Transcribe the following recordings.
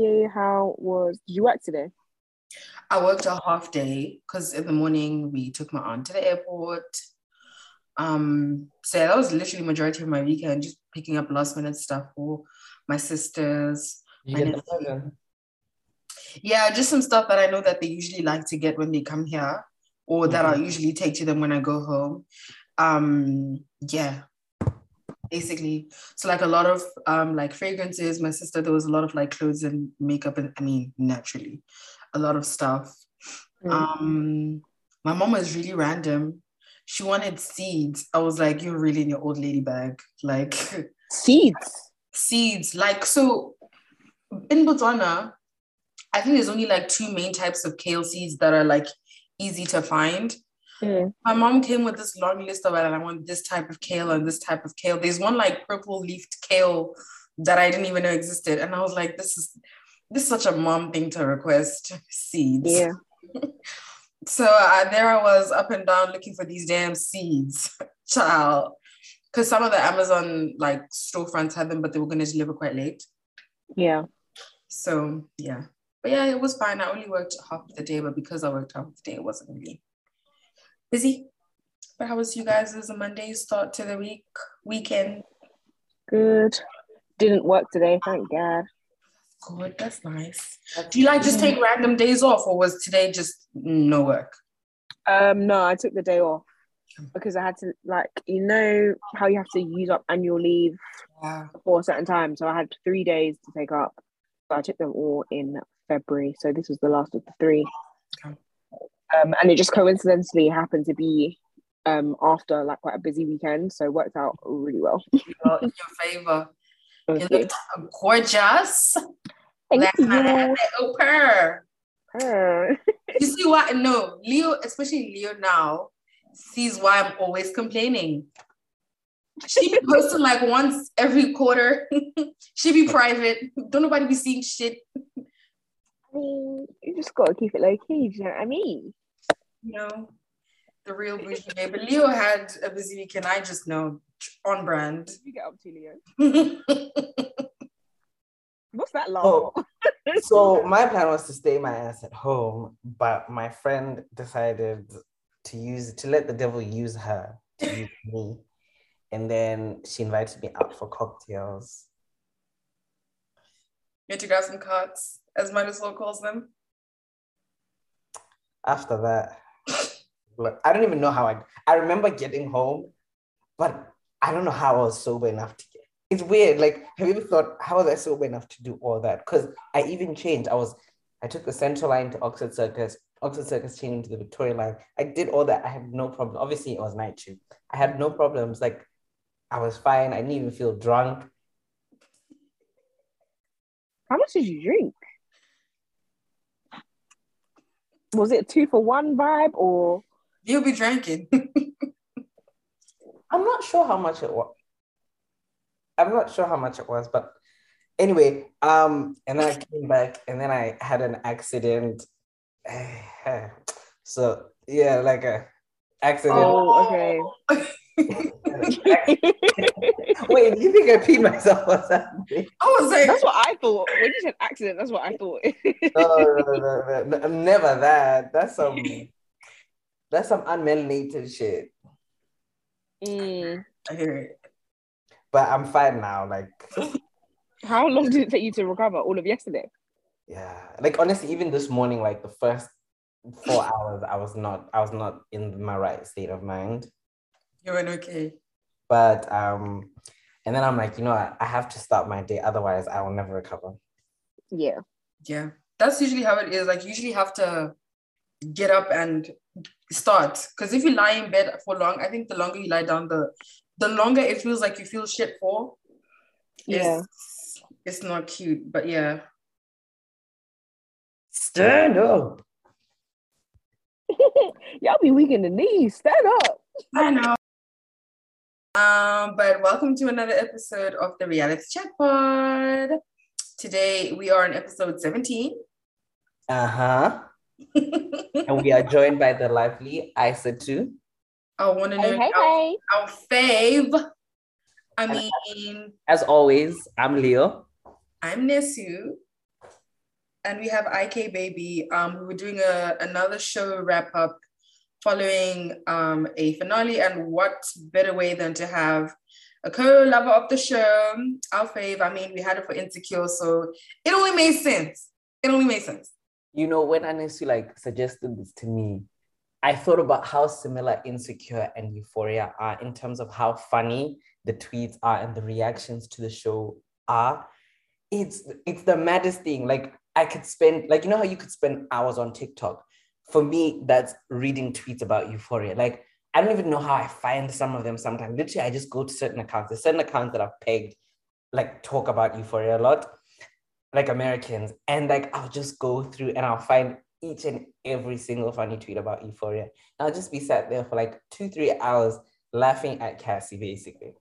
you. Did you work today? I worked a half day because in the morning we took my aunt to the airport. So that was literally majority of my weekend, just picking up last minute stuff for my sisters. Yeah, just some stuff that I know that they usually like to get when they come here, or that I usually take to them when I go home. Yeah, basically. So like a lot of like fragrances. My sister, there was a lot of like clothes and makeup, and I mean naturally, a lot of stuff. My mom was really random. She wanted seeds. I was like, you're really in your old lady bag. Like seeds. Like, so in Botswana, I think there's only like two main types of kale seeds that are like easy to find. My mom came with this long list of it, and I want this type of kale and this type of kale. There's one like purple leafed kale that I didn't even know existed. And I was like, this is such a mom thing to request seeds. Yeah. So there I was up and down looking for these damn seeds, child. Because some of the Amazon like storefronts had them, but they were going to deliver quite late. Yeah. So, yeah. But yeah, it was fine. I only worked half of the day, but because I worked half of the day, it wasn't really busy. But how was you guys as a Monday start to the weekend? Good. Didn't work today, thank God. Good, that's nice. Do you like just take random days off, or was today just no work? No, I took the day off because I had to, like, you know how you have to use up annual leave for a certain time. So I had 3 days to take up, but I took them all in February. So this was the last of the three. And it just coincidentally happened to be after like quite a busy weekend. So it worked out really well. In your favor. You look gorgeous. That's not an upper. You see why? No, Leo, especially Leo now, sees why I'm always complaining. She be posting like once every quarter. She be private. Don't nobody be seeing shit. I mean, you just gotta keep it low key. Do you know what I mean? No, the real bougie babe. But Leo had a busy weekend. I just know. On brand. What did you get up to, Leo? What's that like? So my plan was to stay my ass at home, but my friend decided to let the devil use her to use me, and then she invited me out for cocktails. You had to grab some cards, as my little calls them. After that, look, I don't even know how I remember getting home, but I don't know how I was sober enough to get. It's weird. Like, have you ever thought, how was I sober enough to do all that? Because I even changed. I took the Central Line to Oxford Circus changed into the Victoria Line. I did all that. I had no problem. Obviously, it was night shift. I had no problems. Like, I was fine. I didn't even feel drunk. How much did you drink? Was it 2-for-1 vibe or? You'll be drinking. I'm not sure how much it was, but anyway, and then I came back and then I had an accident. So yeah, like an accident. Oh, okay. Wait, do you think I peed myself or something? I was like, that's what I thought. When you said accident, that's what I thought. No, never that. That's some unmedicated shit. I hear it, but I'm fine now. Like, how long did it take you to recover? All of yesterday? Yeah, like honestly, even this morning, like the first 4 hours, I was not in my right state of mind. You went okay, but and then I'm like, you know, I have to start my day, otherwise I will never recover. Yeah, that's usually how it is. Like, you usually have to get up and start, because if you lie in bed for long, I think the longer you lie down, the longer it feels like you feel shit for. Yeah, it's not cute, but yeah, stand up. Y'all be weak in the knees. Stand up. I know. But welcome to another episode of the Reality Check Pod. Today we are in episode 17. And we are joined by the lovely Isa too. I want to know our fave. I mean, as always, I'm Leo. I'm Nesu. And we have IK Baby. We were doing another show wrap up following a finale, and what better way than to have a co-lover of the show, our fave. I mean, we had it for Insecure, so it only made sense. It only made sense. You know, when Anesu like suggested this to me, I thought about how similar Insecure and Euphoria are in terms of how funny the tweets are and the reactions to the show are. It's the maddest thing. Like, I could spend, like, you know how you could spend hours on TikTok? For me, that's reading tweets about Euphoria. Like, I don't even know how I find some of them sometimes. Literally, I just go to certain accounts. There's certain accounts that I've pegged, like, talk about Euphoria a lot, like Americans. And, like, I'll just go through and I'll find each and every single funny tweet about Euphoria. And I'll just be sat there for, like, 2-3 hours laughing at Cassie, basically.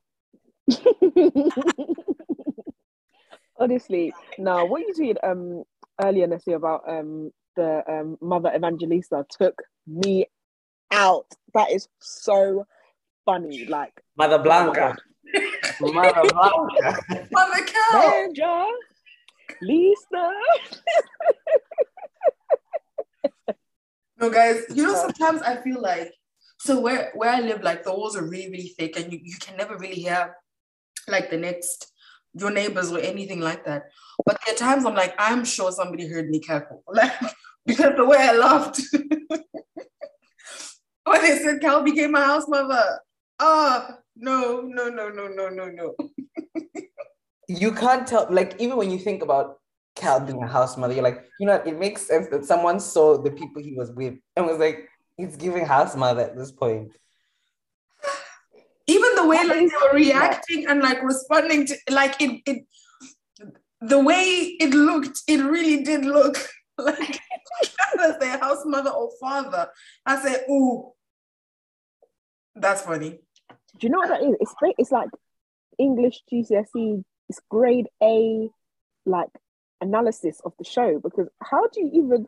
Honestly, now, what you tweeted earlier, Nessie, about the Mother Evangelista took me out. That is so funny. Like, Mother Blanca. Mother Blanca. Mother Cow. Lisa. No, guys, you know, sometimes I feel like, so where I live, like, the walls are really, really thick, and you can never really hear, like, your neighbors or anything like that. But there are times I'm like, I'm sure somebody heard me cackle. Like, because the way I laughed. When they said Cal became my house mother. No. You can't tell, like, even when you think about Cal being a house mother, you're like, you know, it makes sense that someone saw the people he was with and was like, it's giving house mother at this point. Even the way, like, they were reacting and, like, responding to, like, the way it looked, it really did look like their house mother or father. I said, ooh, that's funny. Do you know what that is? It's like English GCSE, it's grade A, like, analysis of the show, because how do you even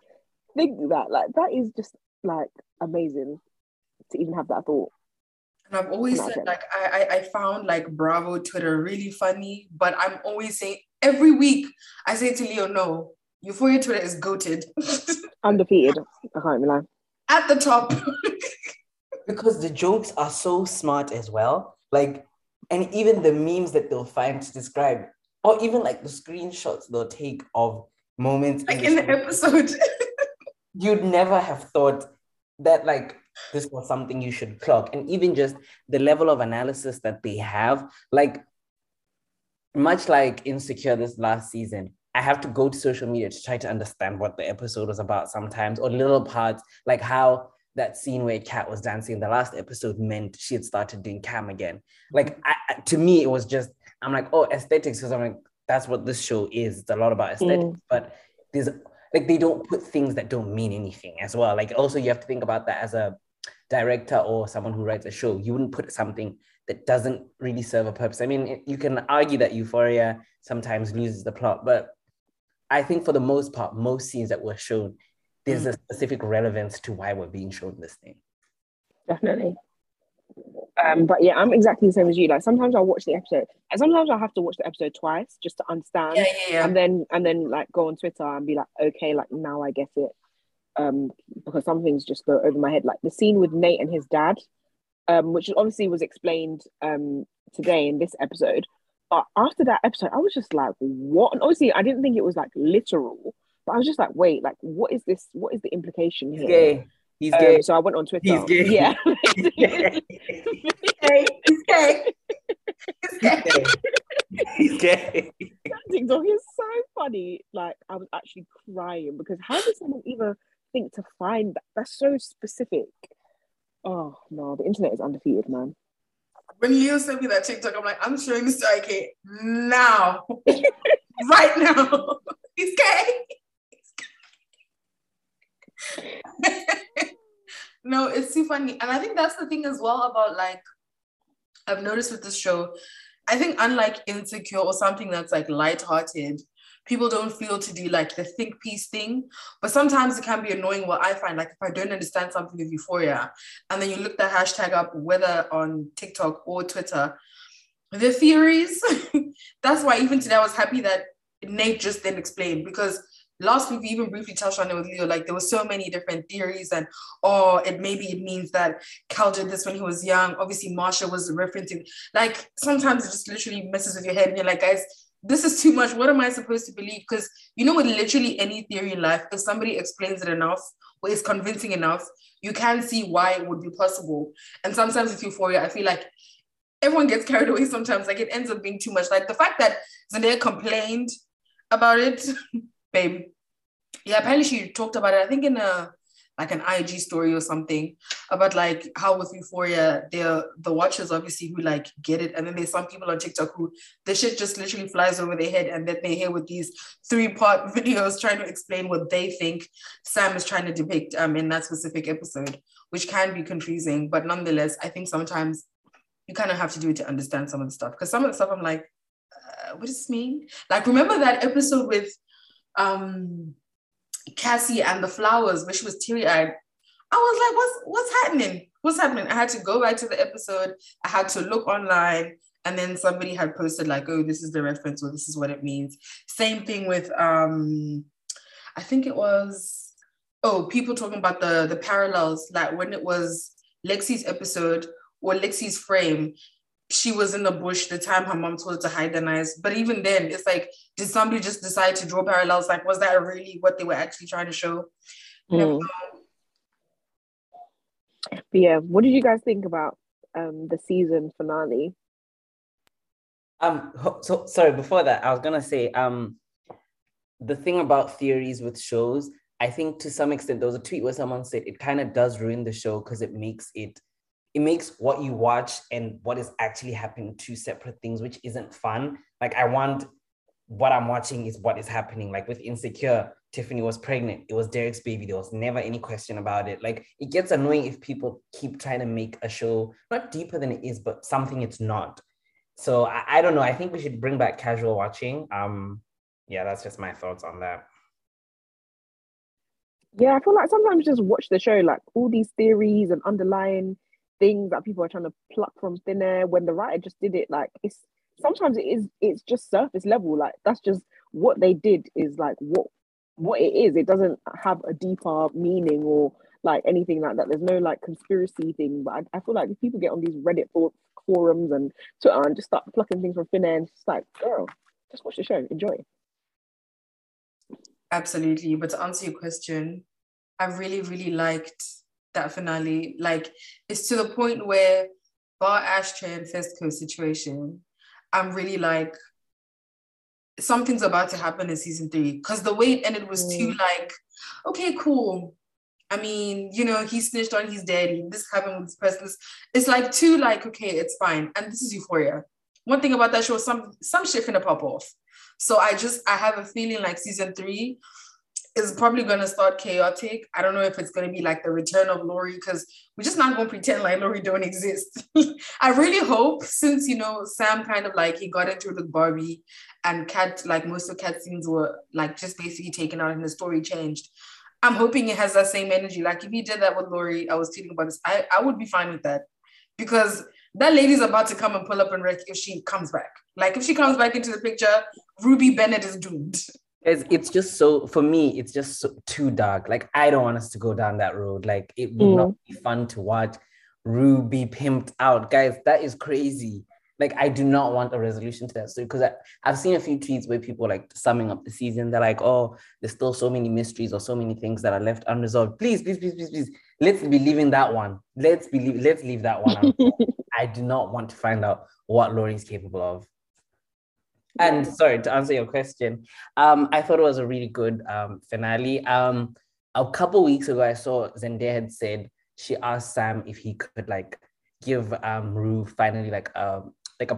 think that? Like, that is just, like, amazing to even have that thought. And I've always said, like, I found, like, Bravo Twitter really funny, but I'm always saying, every week, I say to Leo, no, Euphoria Twitter is goated. Undefeated, I can't even lie. At the top. Because the jokes are so smart as well. Like, and even the memes that they'll find to describe, or even, like, the screenshots they'll take of moments. Like, in the episode. You'd never have thought that, like, this was something you should clock. And even just the level of analysis that they have, like, much like Insecure this last season, I have to go to social media to try to understand what the episode was about sometimes, or little parts, like how that scene where Kat was dancing in the last episode meant she had started doing cam again. Like, to me, it was just, I'm like, oh, aesthetics, because I'm like, that's what this show is. It's a lot about aesthetics, but there's, like, they don't put things that don't mean anything as well. Like, also, you have to think about that as a director or someone who writes a show. You wouldn't put something that doesn't really serve a purpose. I mean, you can argue that Euphoria sometimes loses the plot, but I think for the most part, most scenes that were shown, there's a specific relevance to why we're being shown this thing. Definitely. But yeah, I'm exactly the same as you. Like, sometimes I'll watch the episode, and sometimes I'll have to watch the episode twice just to understand. Yeah. And then like, go on Twitter and be like, okay, like, now I get it. Because some things just go over my head. Like the scene with Nate and his dad, which obviously was explained today in this episode. But after that episode, I was just like, what? And obviously I didn't think it was like literal, but I was just like, wait, like, what is this? What is the implication here? Okay. He's gay. So I went on Twitter. He's gay. Yeah. He's gay. He's gay. He's gay. He's gay. He's so funny. Like, I was actually crying because how does someone even think to find that? That's so specific. Oh, no. The internet is undefeated, man. When Leo sent me that TikTok, I'm like, I'm showing this to IK now. Right now. He's gay. He's gay. No, it's too funny. And I think that's the thing as well about, like, I've noticed with this show, I think unlike Insecure or something that's like lighthearted, people don't feel to do like the think piece thing. But sometimes it can be annoying what I find, like if I don't understand something with Euphoria, and then you look the hashtag up, whether on TikTok or Twitter, the theories. That's why even today I was happy that Nate just then explained, because last week we even briefly touched on it with Leo, like there were so many different theories and maybe it means that Cal did this when he was young. Obviously Marsha was referencing, like sometimes it just literally messes with your head and you're like, guys, this is too much. What am I supposed to believe? Because you know, with literally any theory in life, if somebody explains it enough or is convincing enough, you can see why it would be possible. And sometimes with Euphoria, I feel like everyone gets carried away sometimes. Like it ends up being too much. Like the fact that Zendaya complained about it, babe. Yeah, apparently she talked about it, I think in an IG story or something, about like how with Euphoria, they're the watchers obviously who like get it. And then there's some people on TikTok who the shit just literally flies over their head, and then they're here with these 3-part videos trying to explain what they think Sam is trying to depict in that specific episode, which can be confusing. But nonetheless, I think sometimes you kind of have to do it to understand some of the stuff. Because some of the stuff I'm like, what does this mean? Like, remember that episode with Cassie and the flowers, where she was teary-eyed? I was like, what's happening? What's happening? I had to go back to the episode. I had to look online, and then somebody had posted like, oh, this is the reference, or this is what it means. Same thing with, I think it was, people talking about the parallels, like when it was Lexi's episode or Lexi's frame, she was in the bush the time her mom told her to hide the knives. But even then, it's like, did somebody just decide to draw parallels? Like, was that really what they were actually trying to show? Yeah, what did you guys think about the season finale? Sorry, before that, I was gonna say, the thing about theories with shows, I think to some extent, there was a tweet where someone said it kind of does ruin the show because it makes what you watch and what is actually happening two separate things, which isn't fun. Like, I want what I'm watching is what is happening. Like with Insecure, Tiffany was pregnant. It was Derek's baby. There was never any question about it. Like, it gets annoying if people keep trying to make a show not deeper than it is, but something it's not. So I don't know. I think we should bring back casual watching. Yeah, that's just my thoughts on that. Yeah, I feel like sometimes just watch the show, like all these theories and underlying things that people are trying to pluck from thin air when the writer just did it. Like, it's just surface level. Like, that's just what they did, is like what it is. It doesn't have a deeper meaning or like anything like that. There's no like conspiracy thing. But I feel like if people get on these Reddit forums and Twitter and just start plucking things from thin air, and it's like, girl, just watch the show, enjoy. Absolutely. But to answer your question, I really, really liked that finale. Like, it's to the point where, bar ashtray and Fesco situation, I'm really like, something's about to happen in season 3, because the way it ended was too like, okay, cool. I mean, you know, he snitched on his daddy. This happened with this person. It's like too like, okay, it's fine. And this is Euphoria. One thing about that show, some shit finna pop off. So I have a feeling like season 3 is probably going to start chaotic. I don't know if it's going to be like the return of Laurie, because we're just not going to pretend like Laurie don't exist. I really hope, since, you know, Sam kind of like, he got into the Barbie, and Kat, like most of Kat's scenes were like just basically taken out and the story changed. I'm hoping it has that same energy. Like, if he did that with Laurie, I was tweeting about this, I would be fine with that, because that lady's about to come and pull up and wreck if she comes back. Like, if she comes back into the picture, Ruby Bennett is doomed. It's just so, for me, it's just so, too dark. Like, I don't want us to go down that road. Like, it will not be fun to watch Ruby pimped out. Guys, that is crazy. Like, I do not want a resolution to that story, because I've seen a few tweets where people like summing up the season. They're like, oh, there's still so many mysteries or so many things that are left unresolved. Please, please, please, please, please. Let's be leaving that one. Let's leave that one. I do not want to find out what Laurie's capable of. And sorry, to answer your question, I thought it was a really good finale. A couple weeks ago, I saw Zendaya had said she asked Sam if he could like give Rue finally like a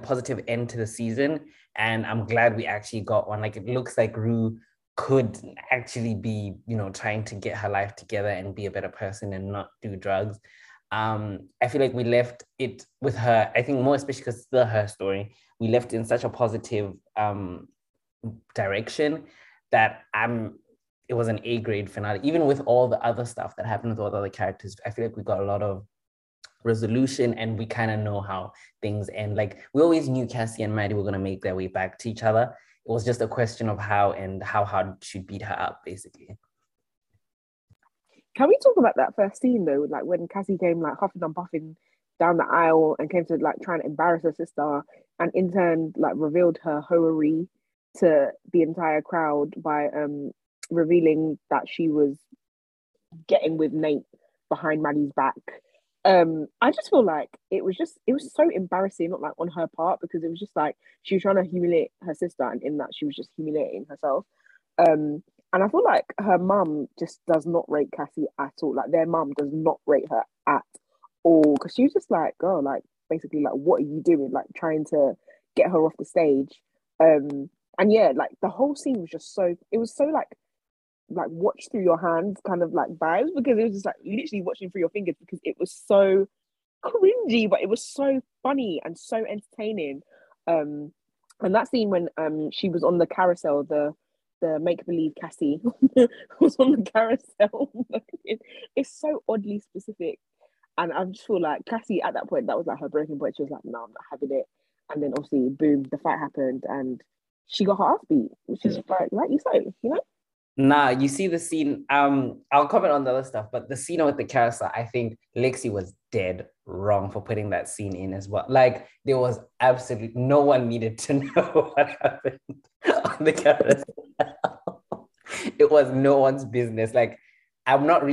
positive end to the season. And I'm glad we actually got one. Like, it looks like Rue could actually be, you know, trying to get her life together and be a better person and not do drugs. I feel like we left it with her, I think more especially because it's still her story, we left it in such a positive direction that it was an A-grade finale. Even with all the other stuff that happened with all the other characters, I feel like we got a lot of resolution and we kind of know how things end. Like, we always knew Cassie and Maddie were going to make their way back to each other. It was just a question of how hard she beat her up, basically. Can we talk about that first scene though? Like when Cassie came like huffing and puffing down the aisle and came to like try and embarrass her sister, and in turn like revealed her hoery to the entire crowd by revealing that she was getting with Nate behind Maddie's back. I just feel like it was so embarrassing, not like on her part, because it was just like she was trying to humiliate her sister, and in that she was just humiliating herself. And I feel like her mum just does not rate Cassie at all. Like their mum does not rate her at all, because she was just like, girl, like basically like what are you doing, like trying to get her off the stage. And yeah, like the whole scene was just so, it was so like watch through your hands kind of like vibes, because it was just like literally watching through your fingers, because it was so cringy but it was so funny and so entertaining. And that scene when she was on the carousel, the make-believe Cassie was on the carousel. It's so oddly specific, and I just feel like Cassie at that point, that was like her breaking point. She was like, no, I'm not having it. And then obviously boom, the fight happened and she got her ass beat, which is like rightly so, you know. Nah, you see the scene, I'll comment on the other stuff, but the scene with the carousel, I think Lexi was dead wrong for putting that scene in as well. Like, there was absolutely, no one needed to know what happened on the carousel. It was no one's business. Like, I'm not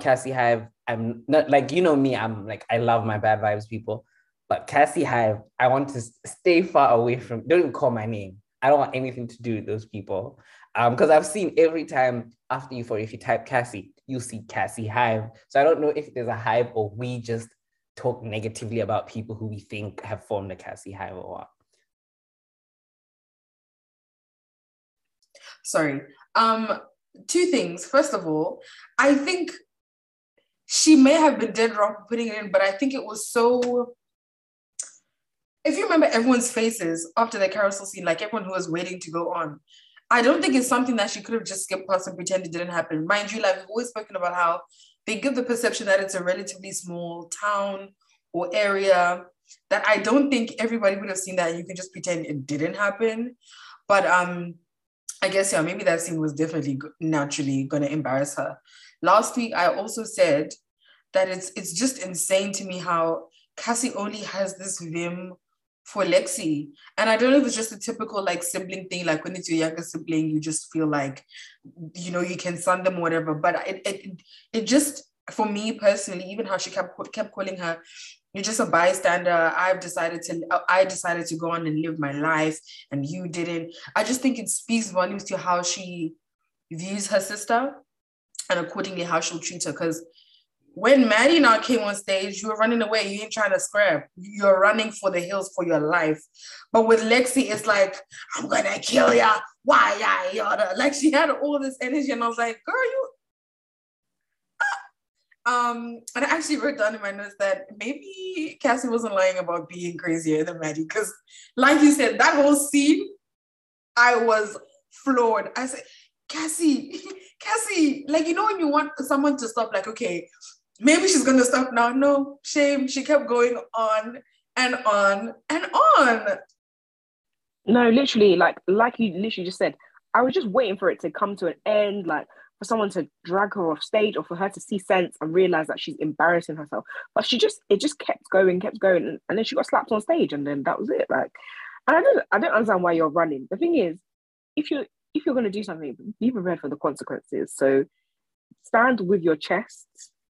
Cassie Hive. I'm not, like, you know me, I'm like, I love my bad vibes people, but Cassie Hive, I want to stay far away from, don't even call my name. I don't want anything to do with those people. Because I've seen every time after Euphoria, if you type Cassie, you see Cassie Hive. So I don't know if there's a hive or we just talk negatively about people who we think have formed a Cassie Hive or what. Sorry. Two things. First of all, I think she may have been dead wrong for putting it in, but I think it was so... If you remember everyone's faces after the carousel scene, like everyone who was waiting to go on, I don't think it's something that she could have just skipped past and pretend it didn't happen. Mind you, like we've always spoken about how they give the perception that it's a relatively small town or area, that I don't think everybody would have seen that and you can just pretend it didn't happen. But I guess, yeah, maybe that scene was definitely naturally going to embarrass her. Last week, I also said that it's just insane to me how Cassie only has this vim for Lexi. And I don't know if it's just a typical like sibling thing, like when it's your younger sibling, you just feel like, you know, you can son them or whatever. But it just, for me personally, even how she kept calling her, you're just a bystander. I decided to go on and live my life and you didn't. I just think it speaks volumes to how she views her sister and accordingly how she'll treat her. Because when Maddie now came on stage, you were running away. You ain't trying to scrap. You're running for the hills for your life. But with Lexi, it's like, I'm going to kill ya. Why ya? Yada. Like, she had all this energy. And I was like, girl, you... Ah. And I actually wrote down in my notes that maybe Cassie wasn't lying about being crazier than Maddie. Because, like you said, that whole scene, I was floored. I said, Cassie, like, you know when you want someone to stop, like, okay... Maybe she's going to stop now. No, shame. She kept going on and on and on. No, literally, like you literally just said, I was just waiting for it to come to an end, like for someone to drag her off stage or for her to see sense and realize that she's embarrassing herself. But it just kept going. And then she got slapped on stage and then that was it. Like, and I don't understand why you're running. The thing is, if you're going to do something, be prepared for the consequences. So stand with your chest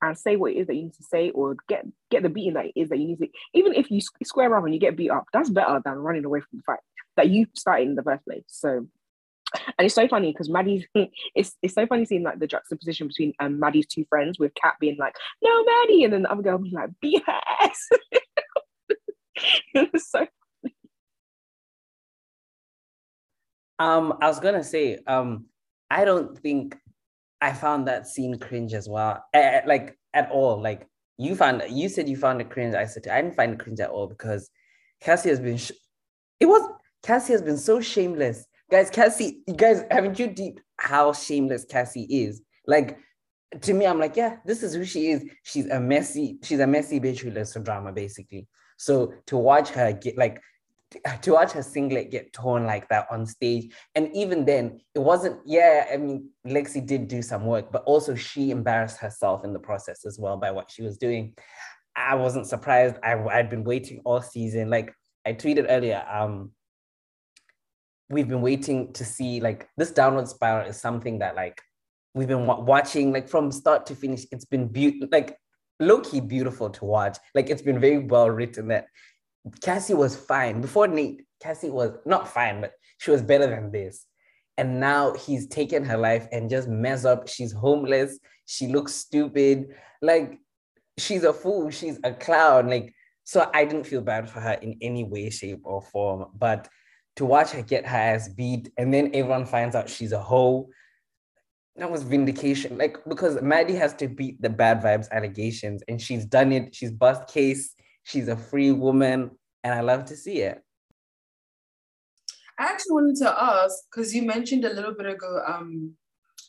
and say what it is that you need to say, or get the beating that it is that you need to. Even if you square up and you get beat up, that's better than running away from the fight that you started in the first place. So, and it's so funny because Maddie's it's so funny seeing like the juxtaposition between Maddie's two friends, with Kat being like, no Maddie, and then the other girl being like, beat her ass. It was so funny. I was gonna say, I don't think I found that scene cringe as well, like at all. Like you said you found it cringe. I said I didn't find it cringe at all, because Cassie has been so shameless, guys. Cassie, you guys haven't you deep how shameless Cassie is? Like, to me, I'm like, yeah, this is who she is. She's a messy bitch who lives for drama, basically. So to watch her get like to watch her singlet get torn like that on stage. And even then, it wasn't, Lexi did do some work, but also she embarrassed herself in the process as well by what she was doing. I wasn't surprised. I'd been waiting all season. Like I tweeted earlier, we've been waiting to see, like, this downward spiral is something that, like, we've been watching, like, from start to finish. It's been low-key beautiful to watch. Like, it's been very well written that Cassie was fine. Before Nate, Cassie was not fine, but she was better than this. And now he's taken her life and just messed up. She's homeless. She looks stupid. Like, she's a fool. She's a clown. Like, so I didn't feel bad for her in any way, shape, or form. But to watch her get her ass beat and then everyone finds out she's a hoe, that was vindication. Like, because Maddie has to beat the bad vibes allegations and she's done it. She's bust case. She's a free woman, and I love to see it. I actually wanted to ask, because you mentioned a little bit ago,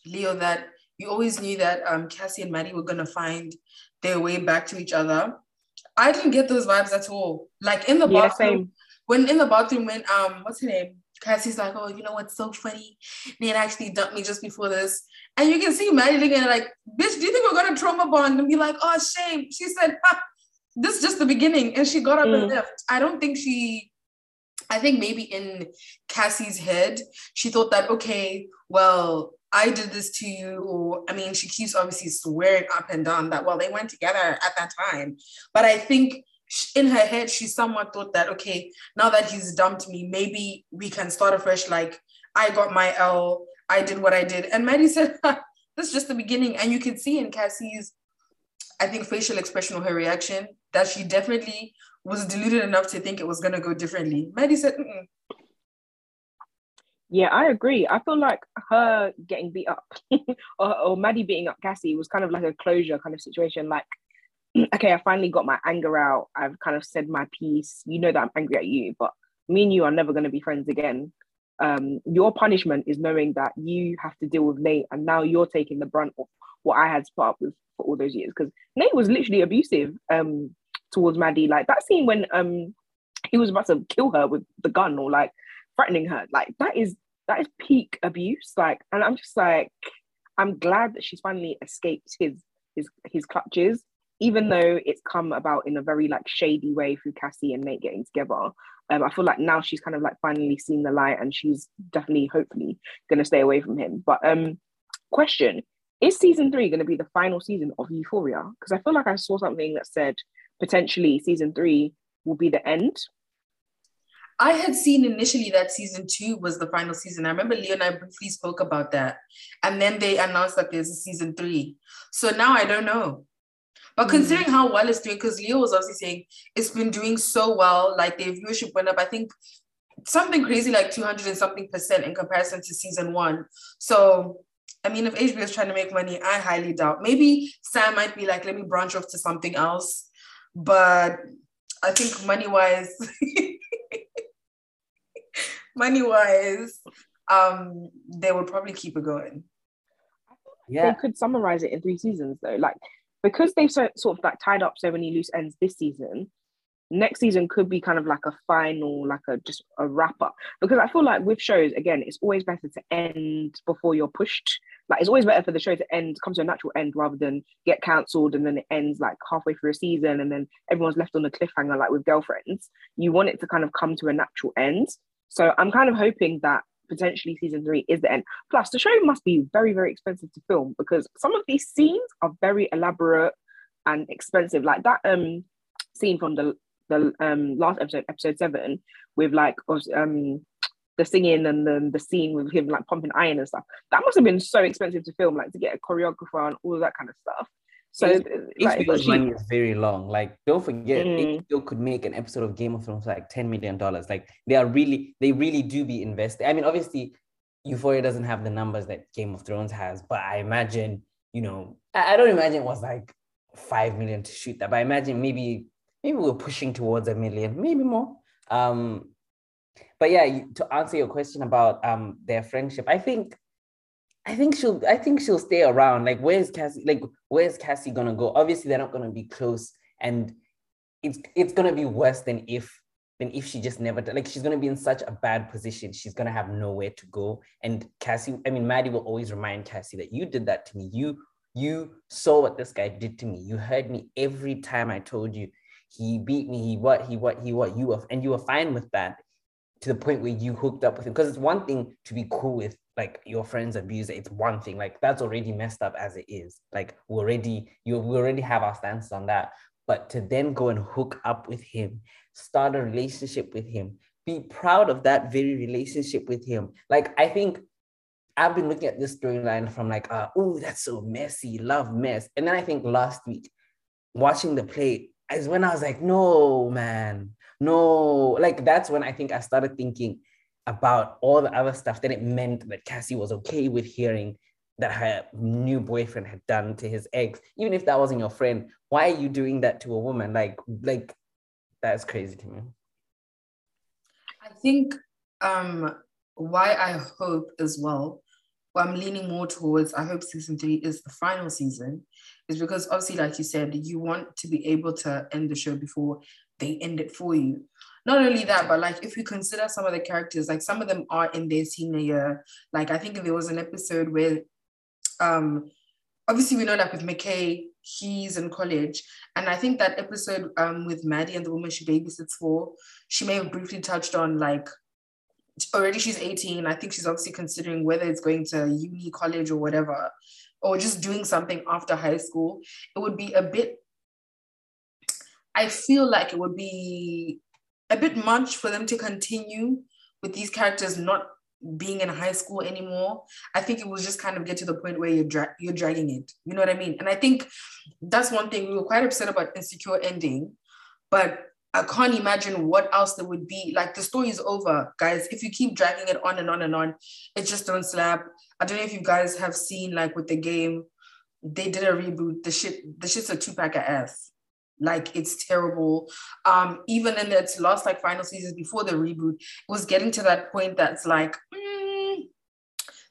Leo, that you always knew that Cassie and Maddie were going to find their way back to each other. I didn't get those vibes at all. Like, in the bathroom, when what's her name? Cassie's like, oh, you know what's so funny? Nate actually dumped me just before this. And you can see Maddie looking like, bitch, do you think we're going to trauma bond? And be like, oh, shame. She said, ha. This is just the beginning, and she got up and left. I think maybe in Cassie's head, she thought that, okay, well, I did this to you, or, I mean, she keeps obviously swearing up and down that, well, they went together at that time. But I think in her head, she somewhat thought that, okay, now that he's dumped me, maybe we can start afresh, like, I got my L, I did what I did. And Maddie said, this is just the beginning. And you can see in Cassie's, I think, facial expression or her reaction, that she definitely was deluded enough to think it was going to go differently. Maddie said, Yeah, I agree. I feel like her getting beat up or Maddie beating up Cassie was kind of like a closure kind of situation. Like, okay, I finally got my anger out. I've kind of said my piece. You know that I'm angry at you, but me and you are never going to be friends again. Your punishment is knowing that you have to deal with Nate, and now you're taking the brunt of what I had to put up with for all those years, because Nate was literally abusive towards Maddie. Like that scene when he was about to kill her with the gun, or like threatening her, like that is peak abuse. Like, and I'm just like, I'm glad that she's finally escaped his clutches, even though it's come about in a very like shady way through Cassie and Nate getting together. I feel like now she's kind of like finally seen the light, and she's definitely hopefully gonna stay away from him. But question: is season 3 going to be the final season of Euphoria? Because I feel like I saw something that said potentially season 3 will be the end. I had seen initially that season 2 was the final season. I remember Leo and I briefly spoke about that. And then they announced that there's a season 3. So now I don't know. But considering how well it's doing, because Leo was obviously saying it's been doing so well, like their viewership went up, I think something crazy like 200% and something in comparison to season 1. So I mean, if HBO is trying to make money, I highly doubt. Maybe Sam might be like, let me branch off to something else. But I think money-wise, they would probably keep it going. Yeah. They could summarize it in 3 seasons, though. Like, because they've sort of like tied up so many loose ends this season, next season could be kind of like a final, like a just a wrap-up. Because I feel like with shows, again, it's always better to end before you're pushed. Like, it's always better for the show to end, come to a natural end, rather than get cancelled and then it ends like halfway through a season and then everyone's left on a cliffhanger, like with Girlfriends. You want it to kind of come to a natural end. So I'm kind of hoping that potentially season 3 is the end. Plus, the show must be very, very expensive to film, because some of these scenes are very elaborate and expensive. Like that scene from the last episode 7, with like the singing and then the scene with him like pumping iron and stuff, that must have been so expensive to film, like to get a choreographer and all that kind of stuff. So HBO's money is very long. Like, don't forget, HBO could make an episode of Game of Thrones for like $10 million. Like, they really do be invested. I mean, obviously Euphoria doesn't have the numbers that Game of Thrones has, but I imagine, you know, I don't imagine it was like $5 million to shoot that, but I imagine maybe we're pushing towards $1 million, maybe more. But yeah, to answer your question about their friendship, I think she'll stay around. Like, where's Cassie gonna go? Obviously, they're not gonna be close, and it's gonna be worse than if than if she just never, like, she's going to be in such a bad position. She's going to have nowhere to go. And Cassie, I mean, Maddie will always remind Cassie that you did that to me. You saw what this guy did to me. You heard me every time I told you he beat me. He what, you were, and you were fine with that to the point where you hooked up with him. Because it's one thing to be cool with, like, your friend's abuser. It's one thing, like, that's already messed up as it is. Like, we already have our stances on that. But to then go and hook up with him, start a relationship with him, be proud of that very relationship with him. Like, I think I've been looking at this storyline from like, oh, that's so messy, love mess. And then I think last week, watching the play is when I was like, no, man, no. Like, that's when I think I started thinking about all the other stuff that it meant that Cassie was okay with hearing that her new boyfriend had done to his ex. Even if that wasn't your friend, why are you doing that to a woman? Like, that's crazy to me. I think why I hope as well, what I'm leaning more towards, I hope season 3 is the final season, is because obviously, like you said, you want to be able to end the show before they end it for you. Not only that, but like if you consider some of the characters, like some of them are in their senior year. Like I think there was an episode where obviously we know like with McKay, he's in college. And I think that episode with Maddie and the woman she babysits for, she may have briefly touched on like, already she's 18. I think she's obviously considering whether it's going to uni, college or whatever, or just doing something after high school. It would be a bit, I feel like it would be a bit much for them to continue with these characters not being in high school anymore. I think it will just kind of get to the point where you're dragging it. You know what I mean? And I think that's one thing. We were quite upset about Insecure ending, but I can't imagine what else there would be. Like the story is over, guys. If you keep dragging it on and on and on, it just don't slap. I don't know if you guys have seen like with the game, they did a reboot. The shit's a two-packer ass. Like it's terrible. Even in its last like final seasons before the reboot, it was getting to that point that's like,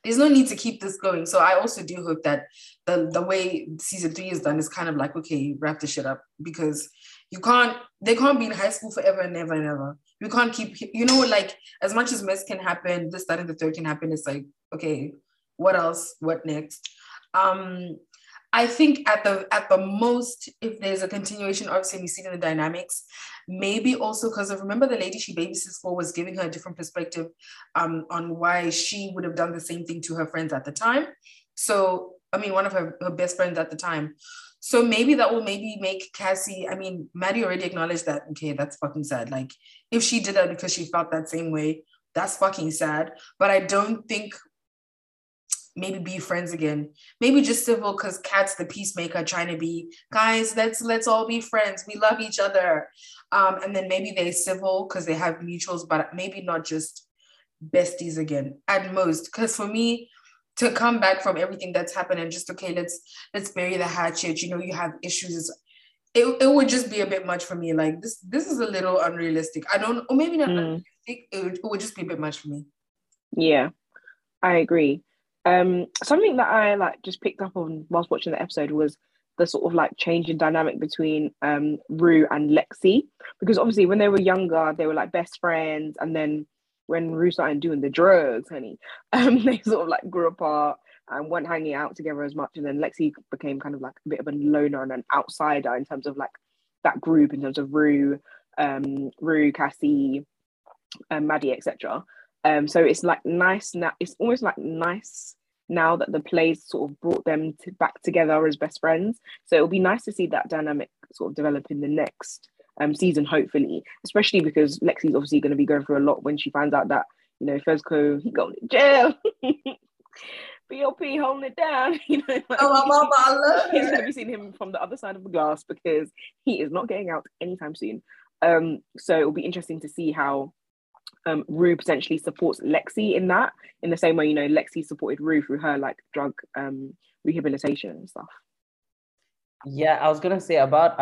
there's no need to keep this going. So I also do hope that the way season 3 is done is kind of like, okay, wrap the shit up, because they can't be in high school forever and ever and ever. You can't keep, you know, like as much as mess can happen, this, that, and the third can happen. It's like, okay, what else? What next? I think at the most, if there's a continuation, obviously we see it in the dynamics, maybe also because of, remember the lady she babysits for was giving her a different perspective on why she would have done the same thing to her friends at the time. So, I mean, one of her best friends at the time. So maybe that will maybe make Cassie, I mean, Maddie already acknowledged that, okay, that's fucking sad. Like if she did that because she felt that same way, that's fucking sad. But I don't think, maybe be friends again. Maybe just civil, because Kat's the peacemaker trying to be, guys, let's all be friends. We love each other. And then maybe they're civil because they have mutuals, but maybe not just besties again at most. Because for me, to come back from everything that's happened and just, okay, let's bury the hatchet. You know, you have issues. It would just be a bit much for me. Like this is a little unrealistic. I don't, or maybe not unrealistic. It would just be a bit much for me. Yeah, I agree. Something that I like just picked up on whilst watching the episode was the sort of like change in dynamic between Rue and Lexi, because obviously when they were younger they were like best friends, and then when Rue started doing the drugs, honey, they sort of like grew apart and weren't hanging out together as much, and then Lexi became kind of like a bit of a loner and an outsider in terms of like that group, in terms of Rue, Cassie, Maddie, etc. So it's like nice now. It's almost like nice now that the plays sort of brought them back together as best friends. So it'll be nice to see that dynamic sort of develop in the next season, hopefully, especially because Lexi's obviously going to be going through a lot when she finds out that, you know, Fezco, he going to jail. BLP holding it down. You know, like, he's going to be seeing him from the other side of the glass because he is not getting out anytime soon. So it'll be interesting to see how Rue potentially supports Lexi in that, in the same way, you know, Lexi supported Rue through her like drug rehabilitation and stuff. Yeah, I was gonna say about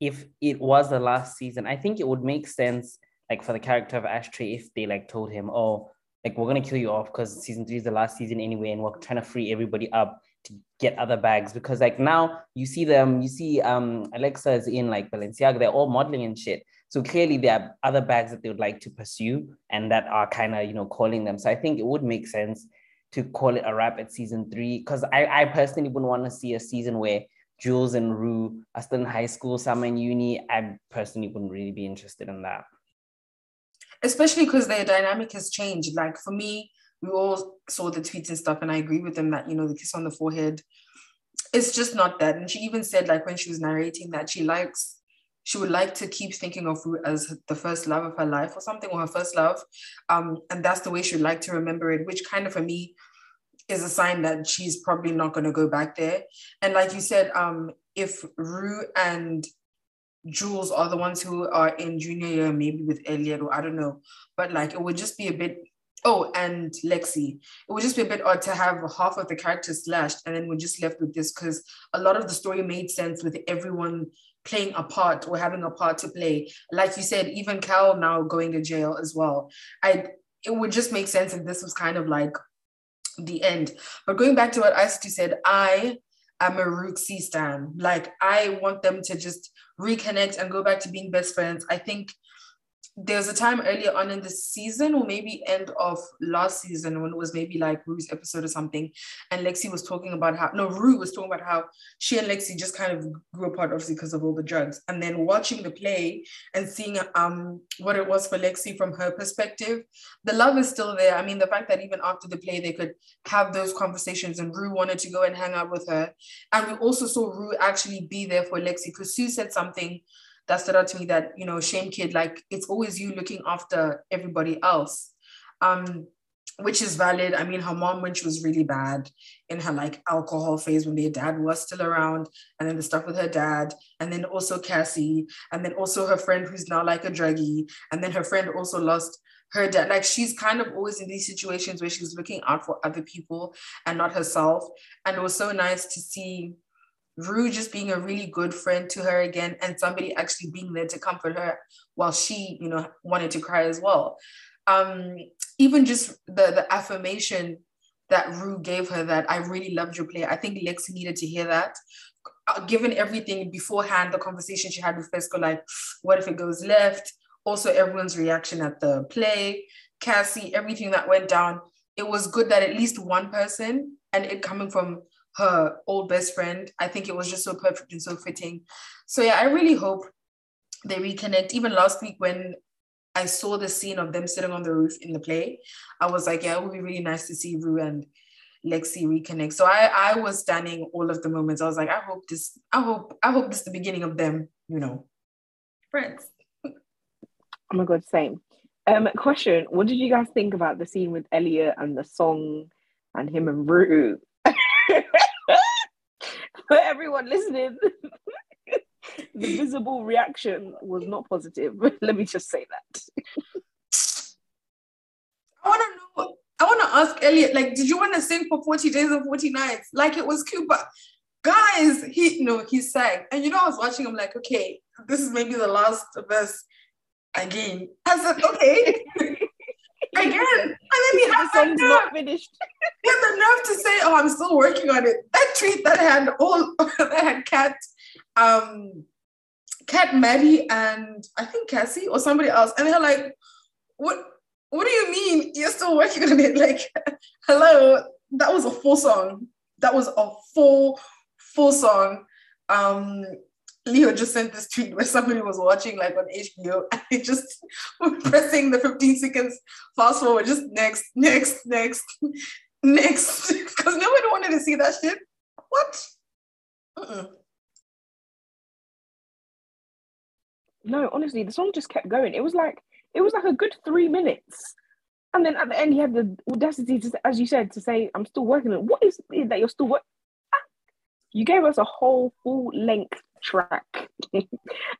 if it was the last season, I think it would make sense like for the character of Ashtray if they like told him, oh, like we're gonna kill you off because season 3 is the last season anyway, and we're trying to free everybody up to get other bags, because like now you see Alexa's in like Balenciaga, they're all modeling and shit. So clearly there are other bags that they would like to pursue and that are kind of, you know, calling them. So I think it would make sense to call it a wrap at season 3, because I personally wouldn't want to see a season where Jules and Rue are still in high school, Summer in uni. I personally wouldn't really be interested in that. Especially because their dynamic has changed. Like for me, we all saw the tweets and stuff, and I agree with them that, you know, the kiss on the forehead, it's just not that. And she even said, like, when she was narrating that she would like to keep thinking of Rue as the first love of her life or something, or her first love. And that's the way she would like to remember it, which kind of for me is a sign that she's probably not going to go back there. And like you said, if Rue and Jules are the ones who are in junior year, maybe with Elliot, or I don't know, but like it would just be a bit, oh, and Lexi, it would just be a bit odd to have half of the characters slashed and then we're just left with this, because a lot of the story made sense with everyone playing a part or having a part to play. Like you said, even Cal now going to jail as well. It would just make sense if this was kind of like the end. But going back to what Isutu said, I am a Rook C stan. Like, I want them to just reconnect and go back to being best friends. I think there's a time earlier on in the season, or maybe end of last season, when it was maybe like Rue's episode or something, and Lexi was talking about how, no, Rue was talking about how she and Lexi just kind of grew apart, obviously because of all the drugs. And then watching the play and seeing what it was for Lexi from her perspective, the love is still there. I mean, the fact that even after the play, they could have those conversations, and Rue wanted to go and hang out with her. And we also saw Rue actually be there for Lexi, because Sue said something that stood out to me, that, you know, shame kid, like, it's always you looking after everybody else, which is valid. I mean, her mom, when she was really bad in her like alcohol phase, when their dad was still around, and then the stuff with her dad, and then also Cassie, and then also her friend who's now like a druggie, and then her friend also lost her dad. Like, she's kind of always in these situations where she's looking out for other people and not herself. And it was so nice to see Rue just being a really good friend to her again, and somebody actually being there to comfort her while she, you know, wanted to cry as well. Even just the affirmation that Rue gave her, that I really loved your play. I think Lexi needed to hear that. Given everything beforehand, the conversation she had with Fesco, like, what if it goes left? Also everyone's reaction at the play, Cassie, everything that went down. It was good that at least one person, and it coming from her old best friend, I think it was just so perfect and so fitting. So yeah, I really hope they reconnect. Even last week when I saw the scene of them sitting on the roof in the play, I was like, yeah, it would be really nice to see Rue and Lexi reconnect. So I was standing all of the moments. I was like, I hope this is the beginning of them, you know, friends. Oh my God, same. Question, what did you guys think about the scene with Elliot and the song and him and Rue? For everyone listening, the visible reaction was not positive. Let me just say that. I want to know. I want to ask Elliot, like, did you want to sing for 40 days and 40 nights? Like, it was Cuba. Guys, he sang. And, you know, I was watching him like, okay, this is maybe the last verse again. I said, okay. Again. And then he has the song's not finished. He had the nerve to say, oh, I'm still working on it. That tweet that had all that had Kat, Maddie, and I think Cassie or somebody else. And they're like, what do you mean you're still working on it? Like, hello, that was a full song. That was a full song. Leo just sent this tweet where somebody was watching like on HBO and they just were pressing the 15 seconds fast forward, just next, because no one wanted to see that shit. What? No, honestly, the song just kept going. It was like a good 3 minutes. And then at the end, he had the audacity to, as you said, to say, I'm still working on it. What is it that you're still working? You gave us a whole full length track.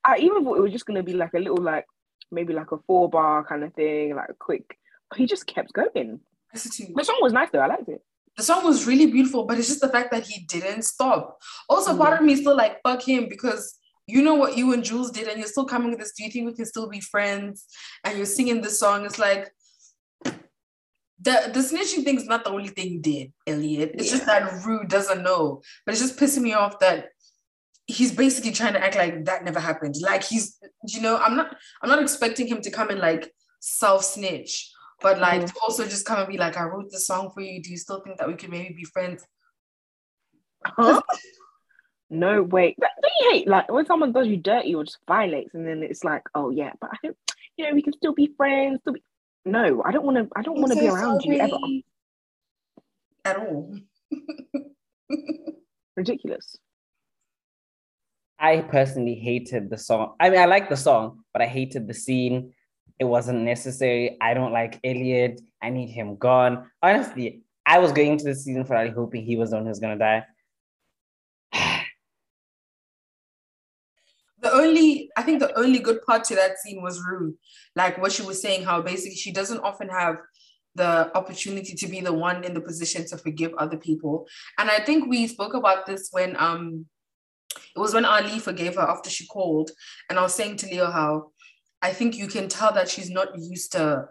I even thought it was just going to be like a little, like maybe like a 4-bar kind of thing, like a quick, but he just kept going. The song was nice though, I liked it. The song was really beautiful, but it's just the fact that he didn't stop. Also, part of me is still like, fuck him, because you know what you and Jules did and you're still coming with this, do you think we can still be friends? And you're singing this song. It's like, the snitching thing is not the only thing you did, Elliot. It's just that Rue doesn't know, but it's just pissing me off that he's basically trying to act like that never happened. Like he's, you know, I'm not expecting him to come and like self-snitch, but like to also just come and be like, I wrote this song for you. Do you still think that we could maybe be friends? Huh? No way. But don't you hate like when someone does you dirty or just violates, and then it's like, oh yeah, but I don't, you know, we can still be friends. No, I don't want to be around you ever. At all. Ridiculous. I personally hated the song. I mean, I like the song, but I hated the scene. It wasn't necessary. I don't like Elliot. I need him gone. Honestly, I was going into the season finale hoping he was the one who's going to die. I think the only good part to that scene was Rue. Like what she was saying, how basically she doesn't often have the opportunity to be the one in the position to forgive other people. And I think we spoke about this when, it was when Ali forgave her after she called. And I was saying to Leo how I think you can tell that she's not used to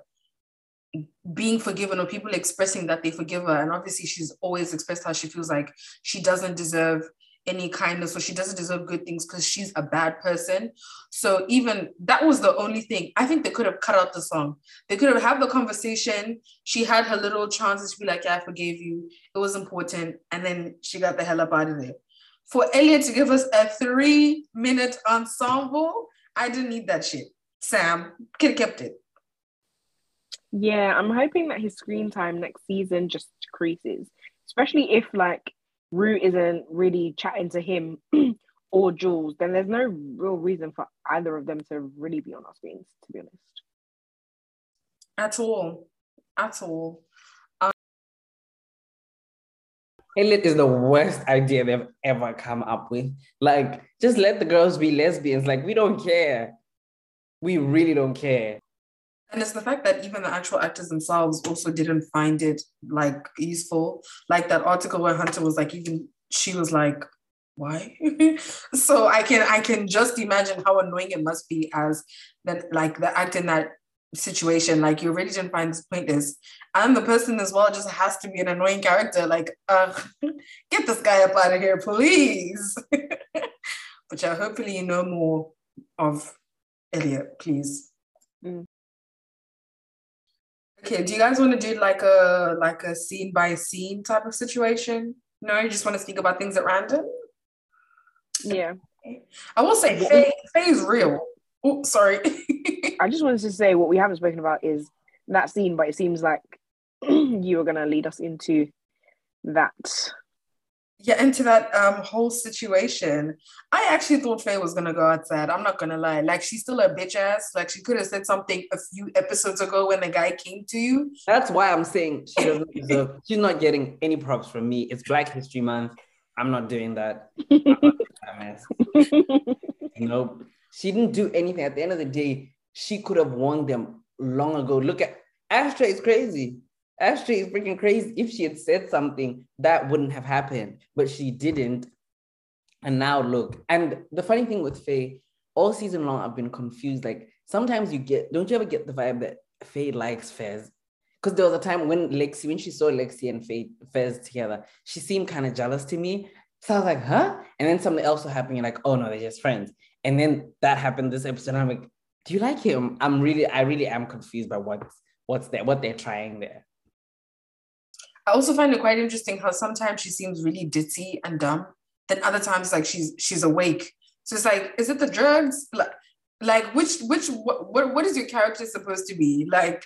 being forgiven or people expressing that they forgive her. And obviously she's always expressed how she feels like she doesn't deserve any kindness or she doesn't deserve good things because she's a bad person. So even that was the only thing. I think they could have cut out the song. They could have had the conversation. She had her little chances to be like, yeah, I forgave you. It was important. And then she got the hell up out of there. For Elliot to give us a 3-minute ensemble, I didn't need that shit. Sam could have kept it. Yeah, I'm hoping that his screen time next season just decreases, especially if like Rue isn't really chatting to him or Jules, then there's no real reason for either of them to really be on our screens, to be honest. At all. Elliot is the worst idea they've ever come up with. Like, just let the girls be lesbians. Like, we don't care. We really don't care. And it's the fact that even the actual actors themselves also didn't find it, like, useful. Like, that article where Hunter was like, even she was like, why? So I can just imagine how annoying it must be as, that, like, the act in that situation. Like, you really didn't find this pointless. And the person as well just has to be an annoying character. Like, get this guy up out of here, please. But yeah, hopefully you know more of Elliot, please. Mm. Okay, do you guys want to do like a scene by scene type of situation? No, you just want to speak about things at random? Yeah. I will say Faye is real. Oh, sorry. I just wanted to say what we haven't spoken about is that scene, but it seems like you were going to lead us into that. Yeah, into that whole situation. I actually thought Faye was going to go outside. I'm not going to lie. Like, she's still a bitch ass. Like, she could have said something a few episodes ago when the guy came to you. That's why I'm saying she doesn't deserve. She's not getting any props from me. It's Black History Month. I'm not doing that. I'm not doing that mess. Nope. She didn't do anything. At the end of the day, she could have warned them long ago. Look at Astra is crazy. Astra is freaking crazy. If she had said something, that wouldn't have happened, but she didn't. And now look. And the funny thing with Faye, all season long, I've been confused. Like sometimes don't you ever get the vibe that Faye likes Fez? Because there was a time when she saw Lexi and Fez together, she seemed kind of jealous to me. So I was like, huh? And then something else was happening. Like, oh no, they're just friends. And then that happened this episode. And I'm like, do you like him? I really am confused by what they're trying there. I also find it quite interesting how sometimes she seems really ditzy and dumb, then other times like she's awake. So it's like, is it the drugs? Like what is your character supposed to be? Like,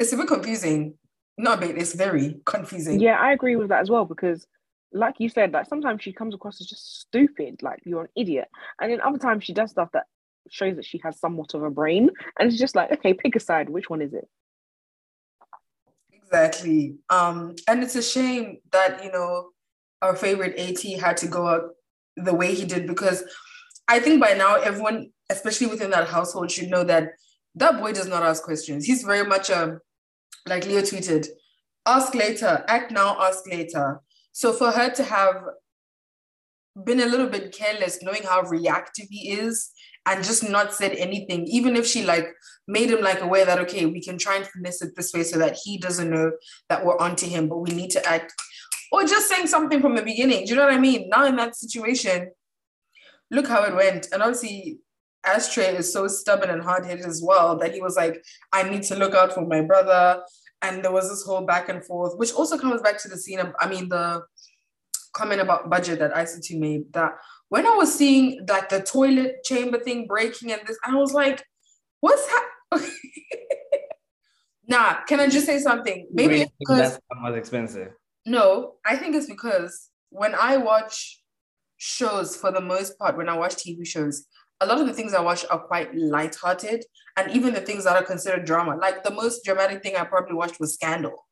it's a bit confusing. No, but it's very confusing. Yeah, I agree with that as well because, like you said, like sometimes she comes across as just stupid, like you're an idiot, and then other times she does stuff that shows that she has somewhat of a brain, and it's just like, okay, pick a side, which one is it? Exactly. And it's a shame that, you know, our favorite AT had to go out the way he did, because I think by now everyone, especially within that household, should know that that boy does not ask questions. He's very much like Leo tweeted, ask later, act now, ask later. So for her to have been a little bit careless, knowing how reactive he is, and just not said anything, even if she like made him like aware that, okay, we can try and finesse it this way so that he doesn't know that we're onto him, but we need to act, or just saying something from the beginning. Do you know what I mean? Now in that situation, look how it went. And obviously Ashtray is so stubborn and hard-headed as well that he was like, I need to look out for my brother. And there was this whole back and forth, which also comes back to the scene of, I mean, the comment about budget that ICT made, that when I was seeing like the toilet chamber thing breaking and this, I was like, what's happening? Nah, can I just say something? Maybe it's because that's more expensive. No, I think it's because when I watch shows, for the most part, when I watch TV shows, a lot of the things I watch are quite lighthearted, and even the things that are considered drama. Like the most dramatic thing I probably watched was Scandal.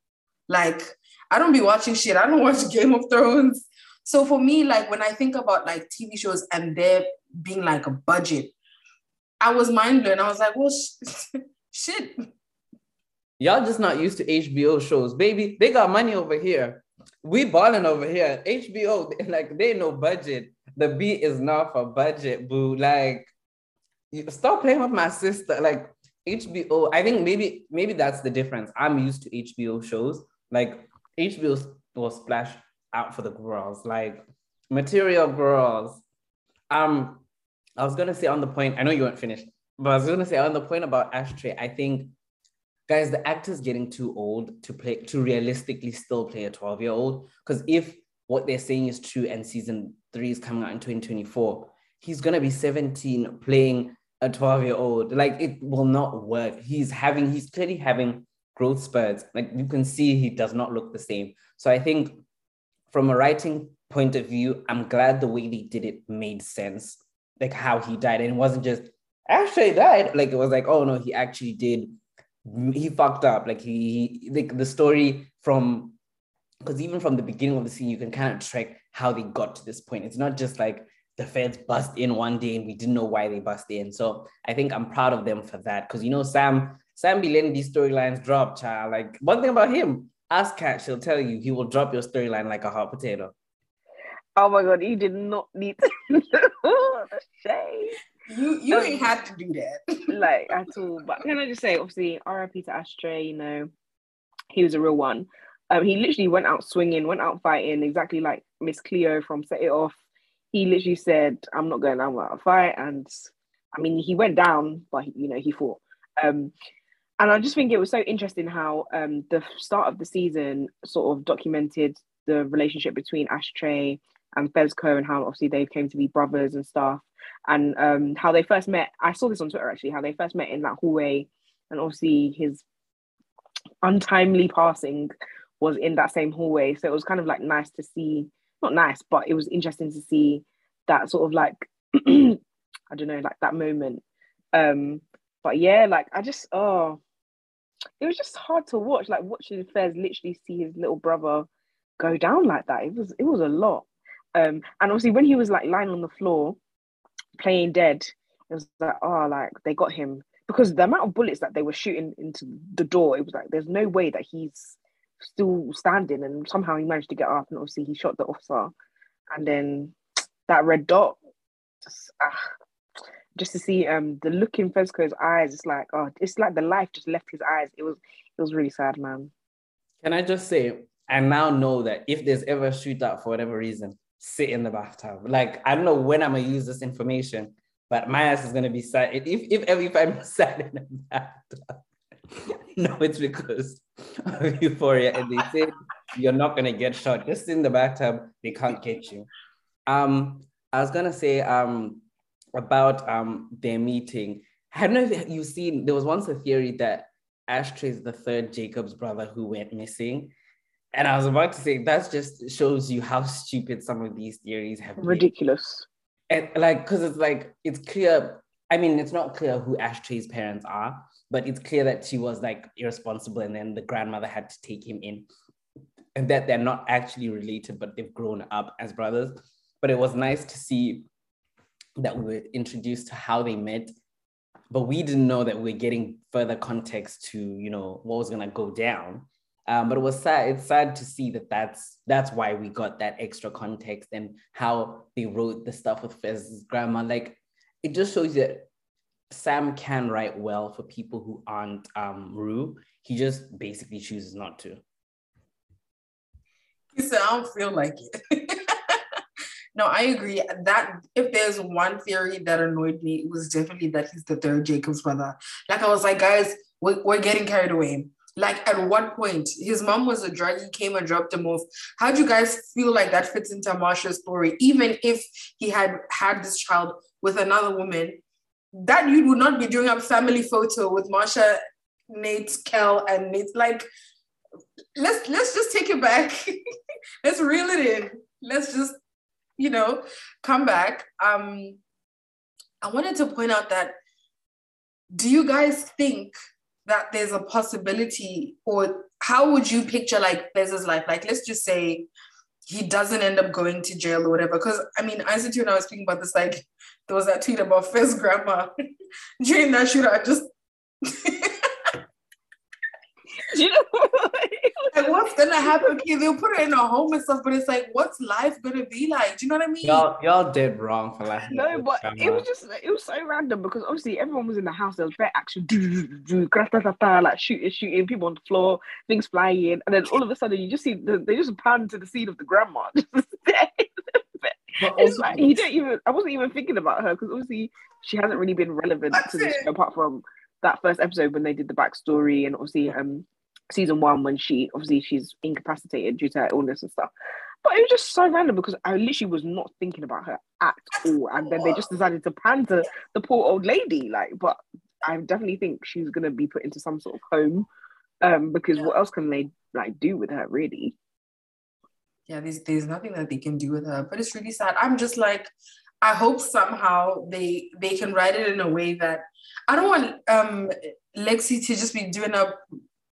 Like I don't be watching shit. I don't watch Game of Thrones. So for me, like when I think about like TV shows and there being like a budget, I was mind blown. I was like, well, shit. Y'all just not used to HBO shows, baby. They got money over here. We balling over here. HBO, like they no budget. The beat is not for budget, boo. Like, stop playing with my sister. Like HBO, I think maybe that's the difference. I'm used to HBO shows. Like HBO will splash out for the girls, like material girls. I was gonna say on the point, I know you weren't finished, but I was gonna say on the point about Ashtray, I think, guys, the actor's getting too old to realistically still play a 12-year-old. Because if what they're saying is true and season 3 is coming out in 2024, he's gonna be 17 playing a 12-year-old. Like it will not work. He's clearly having growth spurts. Like you can see he does not look the same. So I think from a writing point of view, I'm glad the way they did it made sense. Like how he died. And it wasn't just Ashtray died. Like it was like, oh no, he actually did. He fucked up, like he like the story from, because even from the beginning of the scene, you can kind of track how they got to this point. It's not just like the feds bust in one day and we didn't know why they bust in. So I think I'm proud of them for that. Because you know, Sam be letting these storylines drop, child. Like one thing about him, ask Kat, she'll tell you, he will drop your storyline like a hot potato. Oh my God, you did not need to know the shade. You ain't had to do that. Like, at all. But can I just say, obviously, R.I.P. to Ashtray, you know, he was a real one. He literally went out swinging, went out fighting, exactly like Miss Cleo from Set It Off. He literally said, I'm not going down without a fight. And, I mean, he went down, but, you know, he fought. And I just think it was so interesting how the start of the season sort of documented the relationship between Ashtray and Fezco and how, obviously, they came to be brothers and stuff. And how they first met, I saw this on Twitter actually, how they first met in that hallway, and obviously his untimely passing was in that same hallway. So it was kind of like nice to see, not nice, but it was interesting to see that sort of like, I don't know, like that moment. But yeah, like it was just hard to watch, like watching Fez literally see his little brother go down like that. It was a lot. And obviously when he was like lying on the floor, playing dead, it was like, oh, like they got him, because the amount of bullets that they were shooting into the door, it was like there's no way that he's still standing, and somehow he managed to get up, and obviously he shot the officer, and then that red dot, just to see the look in Fezco's eyes, it's like, oh, it's like the life just left his eyes. It was really sad, man. Can I just say, I now know that if there's ever a shootout for whatever reason, sit in the bathtub. Like, I don't know when I'm gonna use this information, but my ass is gonna be sat. If I'm sat in the bathtub, no, it's because of Euphoria. And they say you're not gonna get shot. Just in the bathtub, they can't get you. I was gonna say about their meeting. I don't know if you've seen. There was once a theory that Ashtray is the third Jacob's brother who went missing. And I was about to say, that just shows you how stupid some of these theories have been. Ridiculous. And like, because it's like, it's clear. I mean, it's not clear who Ashtray's parents are, but it's clear that she was like irresponsible and then the grandmother had to take him in, and that they're not actually related, but they've grown up as brothers. But it was nice to see that we were introduced to how they met, but we didn't know that we were getting further context to, you know, what was going to go down. But it was sad. It's sad to see that that's why we got that extra context, and how they wrote the stuff with Fez's grandma. Like, it just shows that Sam can write well for people who aren't Rue. He just basically chooses not to. He said, I don't feel like it. No, I agree. That if there's one theory that annoyed me, it was definitely that he's the third Jacob's brother. Like, I was like, guys, we're getting carried away. Like, at what point? His mom was a drug. He came and dropped him off. How do you guys feel like that fits into Marsha's story? Even if he had had this child with another woman, that you would not be doing a family photo with Marsha, Nate, Kel, and Nate. Like, let's just take it back. Let's reel it in. Let's just, you know, come back. I wanted to point out that, do you guys think that there's a possibility, or how would you picture like Bez's life? Like, let's just say he doesn't end up going to jail or whatever. Because I mean, Isaac and I was speaking about this, like there was that tweet about Fez's grandma during that shootout. Just you know, like, what's gonna happen? Okay, they'll put her in a home and stuff, but it's like, what's life gonna be like? Do you know what I mean? Y'all did wrong for that. No, but it was just, it was so random because obviously everyone was in the house. There was bare action, like shooting, people on the floor, things flying, and then all of a sudden you just see they just pan to the scene of the grandma. But also, like, you don't even. I wasn't even thinking about her because obviously she hasn't really been relevant to this show, apart from that first episode when they did the backstory, and obviously season one when she obviously she's incapacitated due to her illness and stuff. But it was just so random because I literally was not thinking about her at all, and then they just decided to pander the poor old lady. Like, but I definitely think she's gonna be put into some sort of home because what else can they like do with her really? Yeah, there's nothing that they can do with her, but it's really sad. I'm just like, I hope somehow they can write it in a way that I don't want Lexi to just be doing up,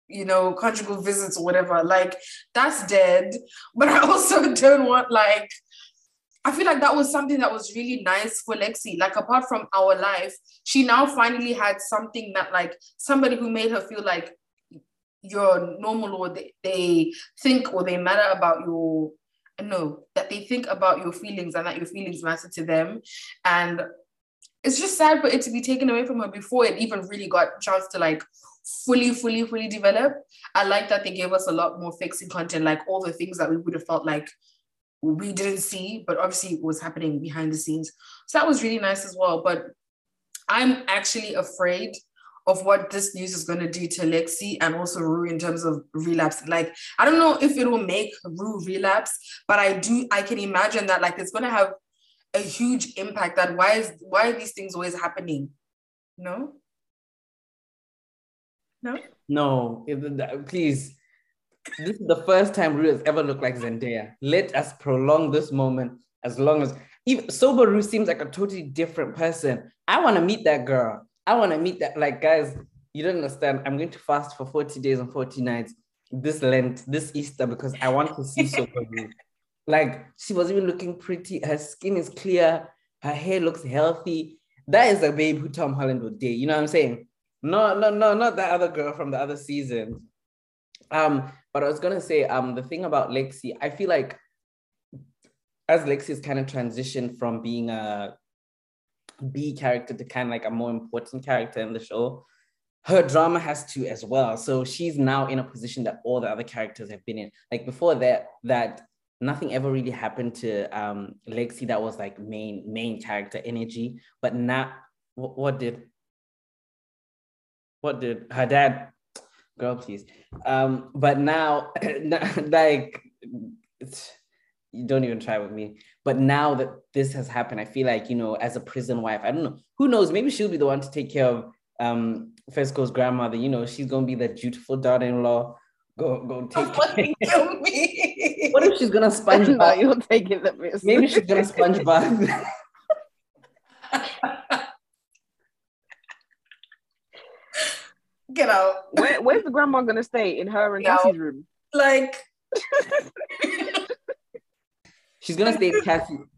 you know, conjugal visits or whatever. Like, that's dead. But I also don't want, like, I feel like that was something that was really nice for Lexi. Like, apart from Our Life, she now finally had something that, like, somebody who made her feel like you're normal, or they think, or they matter about your, no, that they think about your feelings and that your feelings matter to them. And it's just sad for it to be taken away from her before it even really got a chance to, like, fully develop. I like that they gave us a lot more fixing content, like all the things that we would have felt like we didn't see, but obviously it was happening behind the scenes. So that was really nice as well. But I'm actually afraid of what this news is going to do to Lexi and also Rue in terms of relapse. Like, I don't know if it will make Rue relapse, but I can imagine that, like, it's going to have a huge impact. That why are these things always happening? No, please. This is the first time Rue has ever looked like Zendaya. Let us prolong this moment as long as, even sober Rue seems like a totally different person. I want to meet that girl. I want to meet that. Like, guys, you don't understand. I'm going to fast for 40 days and 40 nights this Lent, this Easter, because I want to see sober Rue. Like, she was even looking pretty. Her skin is clear. Her hair looks healthy. That is a babe who Tom Holland would date. You know what I'm saying? No, not that other girl from the other season. But I was gonna say, the thing about Lexi, I feel like as Lexi's kind of transitioned from being a B character to kind of like a more important character in the show, her drama has to as well. So she's now in a position that all the other characters have been in. Like, before that nothing ever really happened to Lexi that was like main character energy. But now, what did her dad, girl, please. But now, like, you don't even try with me. But now that this has happened, I feel like, you know, as a prison wife, I don't know, who knows, maybe she'll be the one to take care of Fesco's grandmother. You know, she's going to be the dutiful daughter-in-law. Go take care of me. What if she's going to sponge bath? You're taking the piss. Maybe she's going to sponge bath. Get out. Where's the grandma gonna stay? In her and Cassie's room? Like, she's gonna stay at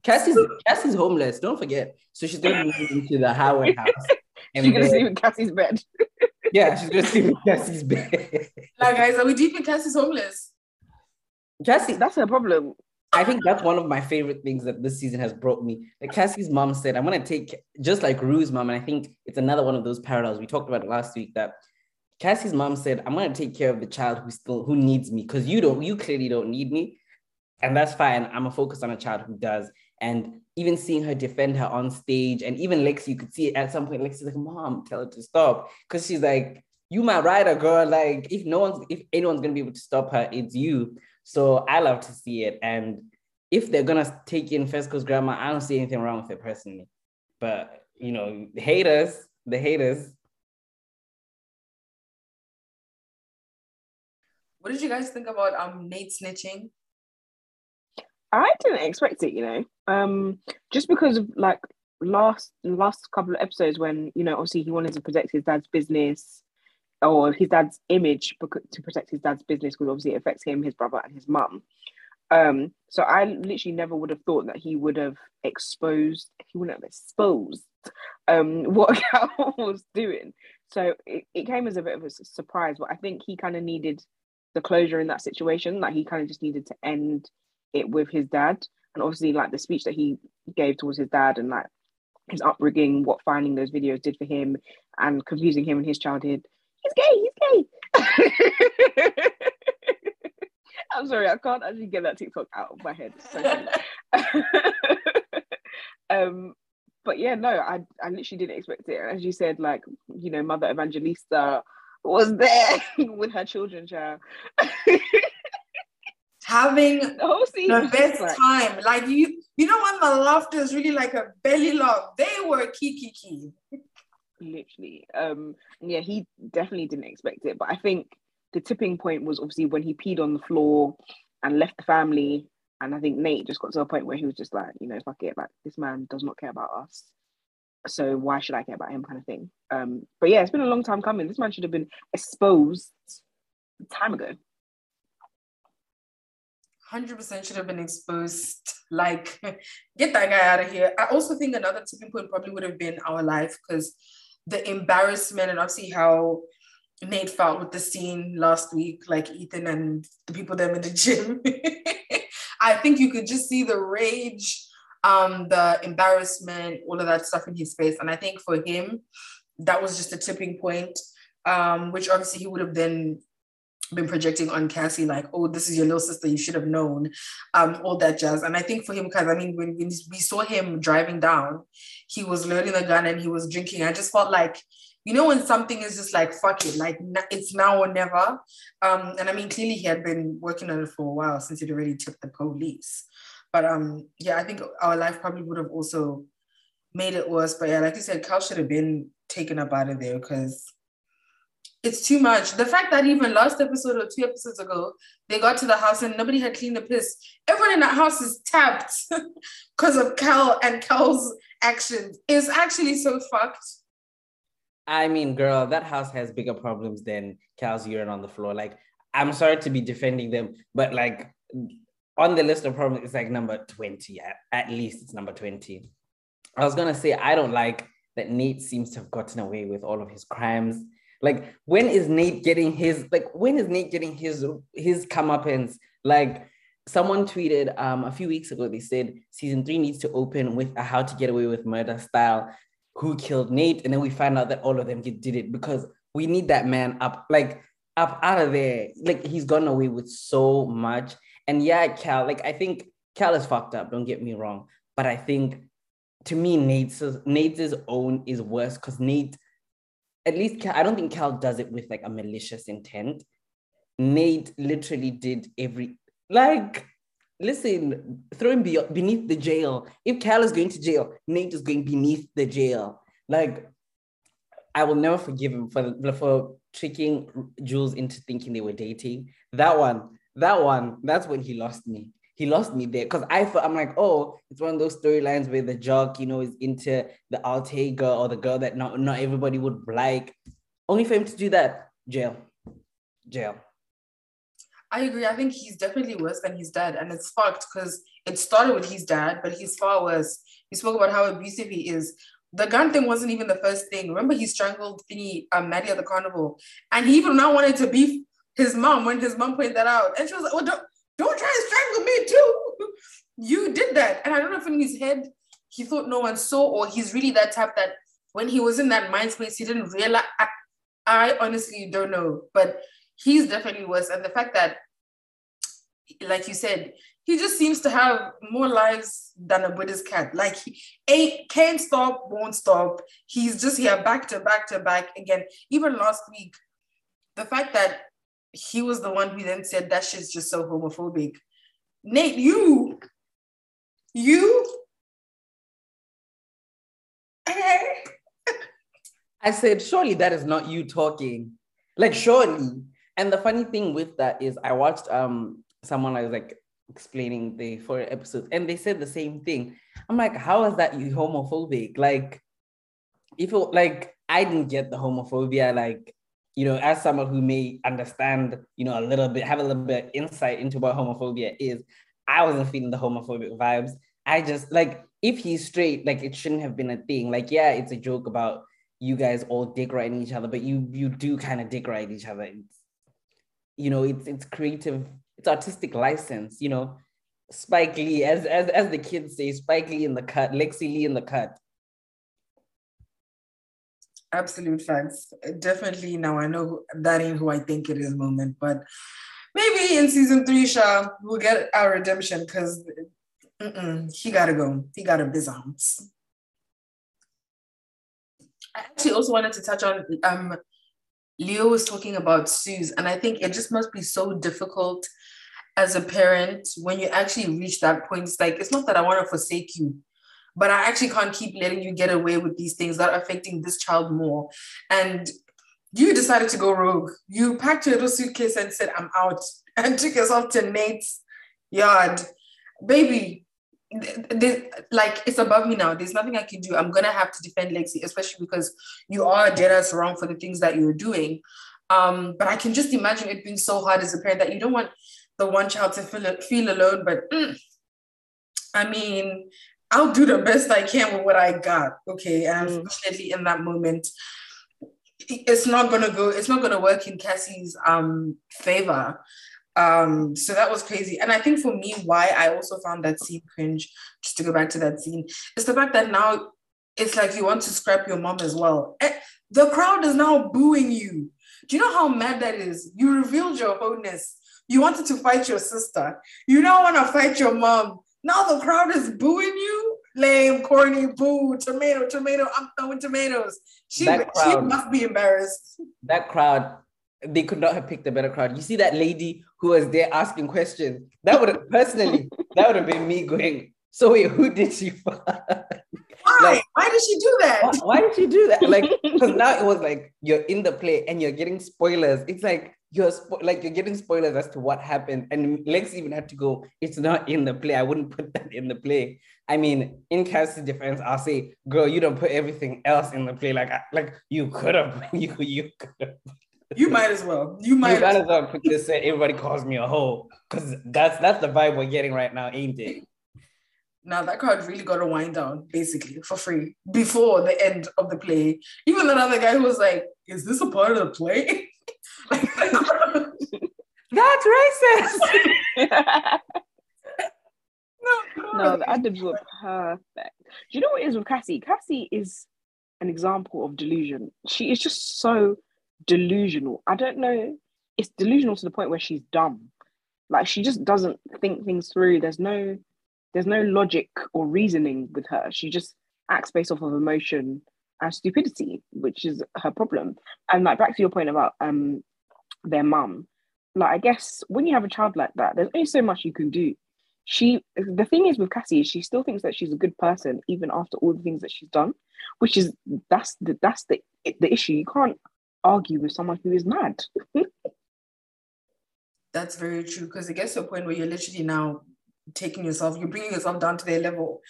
Cassie's. Cassie's homeless, don't forget. So she's gonna move into the Howard house. She's gonna sleep in Cassie's bed. Yeah, she's gonna sleep in Cassie's bed. Like, guys, are we deep in Cassie's homeless? Cassie, that's her problem. I think that's one of my favorite things that this season has brought me. Like, Cassie's mom said, I'm gonna take, just like Rue's mom, and I think it's another one of those parallels we talked about last week, that Cassie's mom said, I'm going to take care of the child who needs me, because you clearly don't need me. And that's fine. I'm going to focus on a child who does. And even seeing her defend her on stage, and even Lexi, you could see it at some point, Lexi's like, Mom, tell her to stop. Because she's like, you my rider, girl. Like, if anyone's gonna be able to stop her, it's you. So I love to see it. And if they're gonna take in Fesco's grandma, I don't see anything wrong with it personally. But, you know, the haters. What did you guys think about Nate snitching? I didn't expect it, you know. Just because of like last couple of episodes when, you know, obviously he wanted to protect his dad's business or his dad's image because obviously it affects him, his brother and his mum. So I literally never would have thought that he wouldn't have exposed what Cal was doing. So it came as a bit of a surprise, but I think he kind of needed the closure in that situation. Like he kind of just needed to end it with his dad. And obviously like the speech that he gave towards his dad and like his upbringing, what finding those videos did for him and confusing him in his childhood. He's gay. I'm sorry, I can't actually get that TikTok out of my head. But yeah, no, I literally didn't expect it. As you said, like, you know, Mother Evangelista was there with her children, child. Having the best time. Like, you know when the laughter is really like a belly laugh? They were kiki. Literally. Yeah, he definitely didn't expect it. But I think the tipping point was obviously when he peed on the floor and left the family. And I think Nate just got to a point where he was just like, you know, fuck it, like this man does not care about us, so why should I care about him, kind of thing. But yeah, it's been a long time coming. This man should have been exposed time ago. 100% should have been exposed. Like, get that guy out of here. I also think another tipping point probably would have been our life, because the embarrassment and obviously how Nate felt with the scene last week, like Ethan and the people them in the gym. I think you could just see the rage, the embarrassment, all of that stuff in his face. And I think for him, that was just a tipping point, which obviously he would have then been projecting on Cassie, like, oh, this is your little sister, you should have known, all that jazz. And I think for him, because I mean, when we saw him driving down, he was loading the gun and he was drinking. I just felt like, you know, when something is just like, fuck it, like it's now or never. And I mean, clearly he had been working on it for a while since he'd already tipped the police. But yeah, I think our life probably would have also made it worse. But yeah, like you said, Cal should have been taken up out of there, because it's too much. The fact that even last episode or 2 episodes ago, they got to the house and nobody had cleaned the piss. Everyone in that house is tapped because of Cal and Cal's actions. It's actually so fucked. I mean, girl, that house has bigger problems than Cal's urine on the floor. Like, I'm sorry to be defending them, but like on the list of problems, it's like number 20. At least it's number 20. I was gonna say, I don't like that Nate seems to have gotten away with all of his crimes. Like, when is Nate getting his comeuppance? Like, someone tweeted a few weeks ago, they said season 3 needs to open with a how to get away with murder style. Who killed Nate? And then we find out that all of them did it, because we need that man up out of there. Like, he's gone away with so much. And yeah, Cal, like, I think Cal is fucked up, don't get me wrong. But I think, to me, Nate's own is worse, because Nate, at least Cal, I don't think Cal does it with like a malicious intent. Nate literally did listen, throw him beneath the jail. If Cal is going to jail, Nate is going beneath the jail. Like, I will never forgive him for tricking Jules into thinking they were dating. That one, that's when he lost me. He lost me there, because I thought, I'm like, oh, it's one of those storylines where the jock, you know, is into the alter girl or the girl that not everybody would like. Only for him to do that, jail. I agree. I think he's definitely worse than his dad. And it's fucked, because it started with his dad, but he's far worse. He spoke about how abusive he is. The gun thing wasn't even the first thing. Remember, he strangled Maddie at the carnival. And he even now wanted to beef his mom when his mom pointed that out. And she was like, well, don't try and strangle me too. You did that. And I don't know if in his head, he thought no one saw, or he's really that type that when he was in that mind space, he didn't realize. I honestly don't know. But he's definitely worse. And the fact that, like you said, he just seems to have more lives than a Buddhist cat. Like, he can't stop, won't stop. He's just here back to back to back again. Even last week, the fact that he was the one who then said that shit's just so homophobic. Nate, you. I said, surely that is not you talking. Like, surely. And the funny thing with that is I watched someone, I was like, explaining the 4 episodes, and they said the same thing. I'm like, how is that you homophobic? Like, if it, like, I didn't get the homophobia, like, you know, as someone who may understand, you know, a little bit, have a little bit of insight into what homophobia is, I wasn't feeling the homophobic vibes. I just, like, if he's straight, like, it shouldn't have been a thing. Like, yeah, it's a joke about you guys all dick riding each other, but you do kind of dick ride each other. It's, you know, it's creative. It's artistic license, you know. Spike Lee, as the kids say, Spike Lee in the cut, Lexi Lee in the cut. Absolute facts. Definitely. Now I know that ain't who I think it is moment, but maybe in season 3, Sha, we'll get our redemption because he gotta go. He gotta bizarms. I actually also wanted to touch on Leo was talking about Suze, and I think it just must be so difficult as a parent when you actually reach that point. It's like, it's not that I want to forsake you, but I actually can't keep letting you get away with these things that are affecting this child more. And you decided to go rogue. You packed your little suitcase and said, I'm out, and took yourself to Nate's yard. Baby, like, it's above me now. There's nothing I can do. I'm gonna have to defend Lexi, especially because you are dead ass wrong for the things that you're doing. But I can just imagine it being so hard as a parent that you don't want the one child to feel alone. But I mean, I'll do the best I can with what I got. Okay, and unfortunately, in that moment, it's not gonna work in Cassie's favor. So that was crazy. And I think for me, why I also found that scene cringe, just to go back to that scene, is the fact that now it's like you want to scrap your mom as well. And the crowd is now booing you. Do you know how mad that is? You revealed your wholeness. You wanted to fight your sister. You now want to fight your mom. Now the crowd is booing you. Lame, corny, boo, tomato, tomato, I'm throwing tomatoes. She must be embarrassed. That crowd, they could not have picked a better crowd. You see that lady who was there asking questions? That would have, personally, that would have been me going, so wait, who did she fuck? Why? Like, why did she do that? Why did she do that? Like, because now it was like, you're in the play and you're getting spoilers. It's like, you're getting spoilers as to what happened. And Lex even had to go, it's not in the play. I wouldn't put that in the play. I mean, in Cassie's defense, I'll say, girl, you don't put everything else in the play. Like you could have, you could have. You might as well. You might as well put this in. Everybody calls me a hoe. Because that's the vibe we're getting right now, ain't it? Now that crowd really got to wind down, basically, for free, before the end of the play. Even another guy who was like, is this a part of the play? Like, that's racist. No, the adibs were perfect. Do you know what it is with Cassie? Cassie is an example of delusion. She is just so delusional. I don't know. It's delusional to the point where she's dumb. Like, she just doesn't think things through. There's no logic or reasoning with her. She just acts based off of emotion and stupidity, which is her problem. And like, back to your point about their mum. Like, I guess when you have a child like that, there's only so much you can do. The thing is with Cassie is she still thinks that she's a good person even after all the things that she's done, which is that's the issue. You can't argue with someone who is mad. That's very true, because it gets to a point where you're literally now you're bringing yourself down to their level.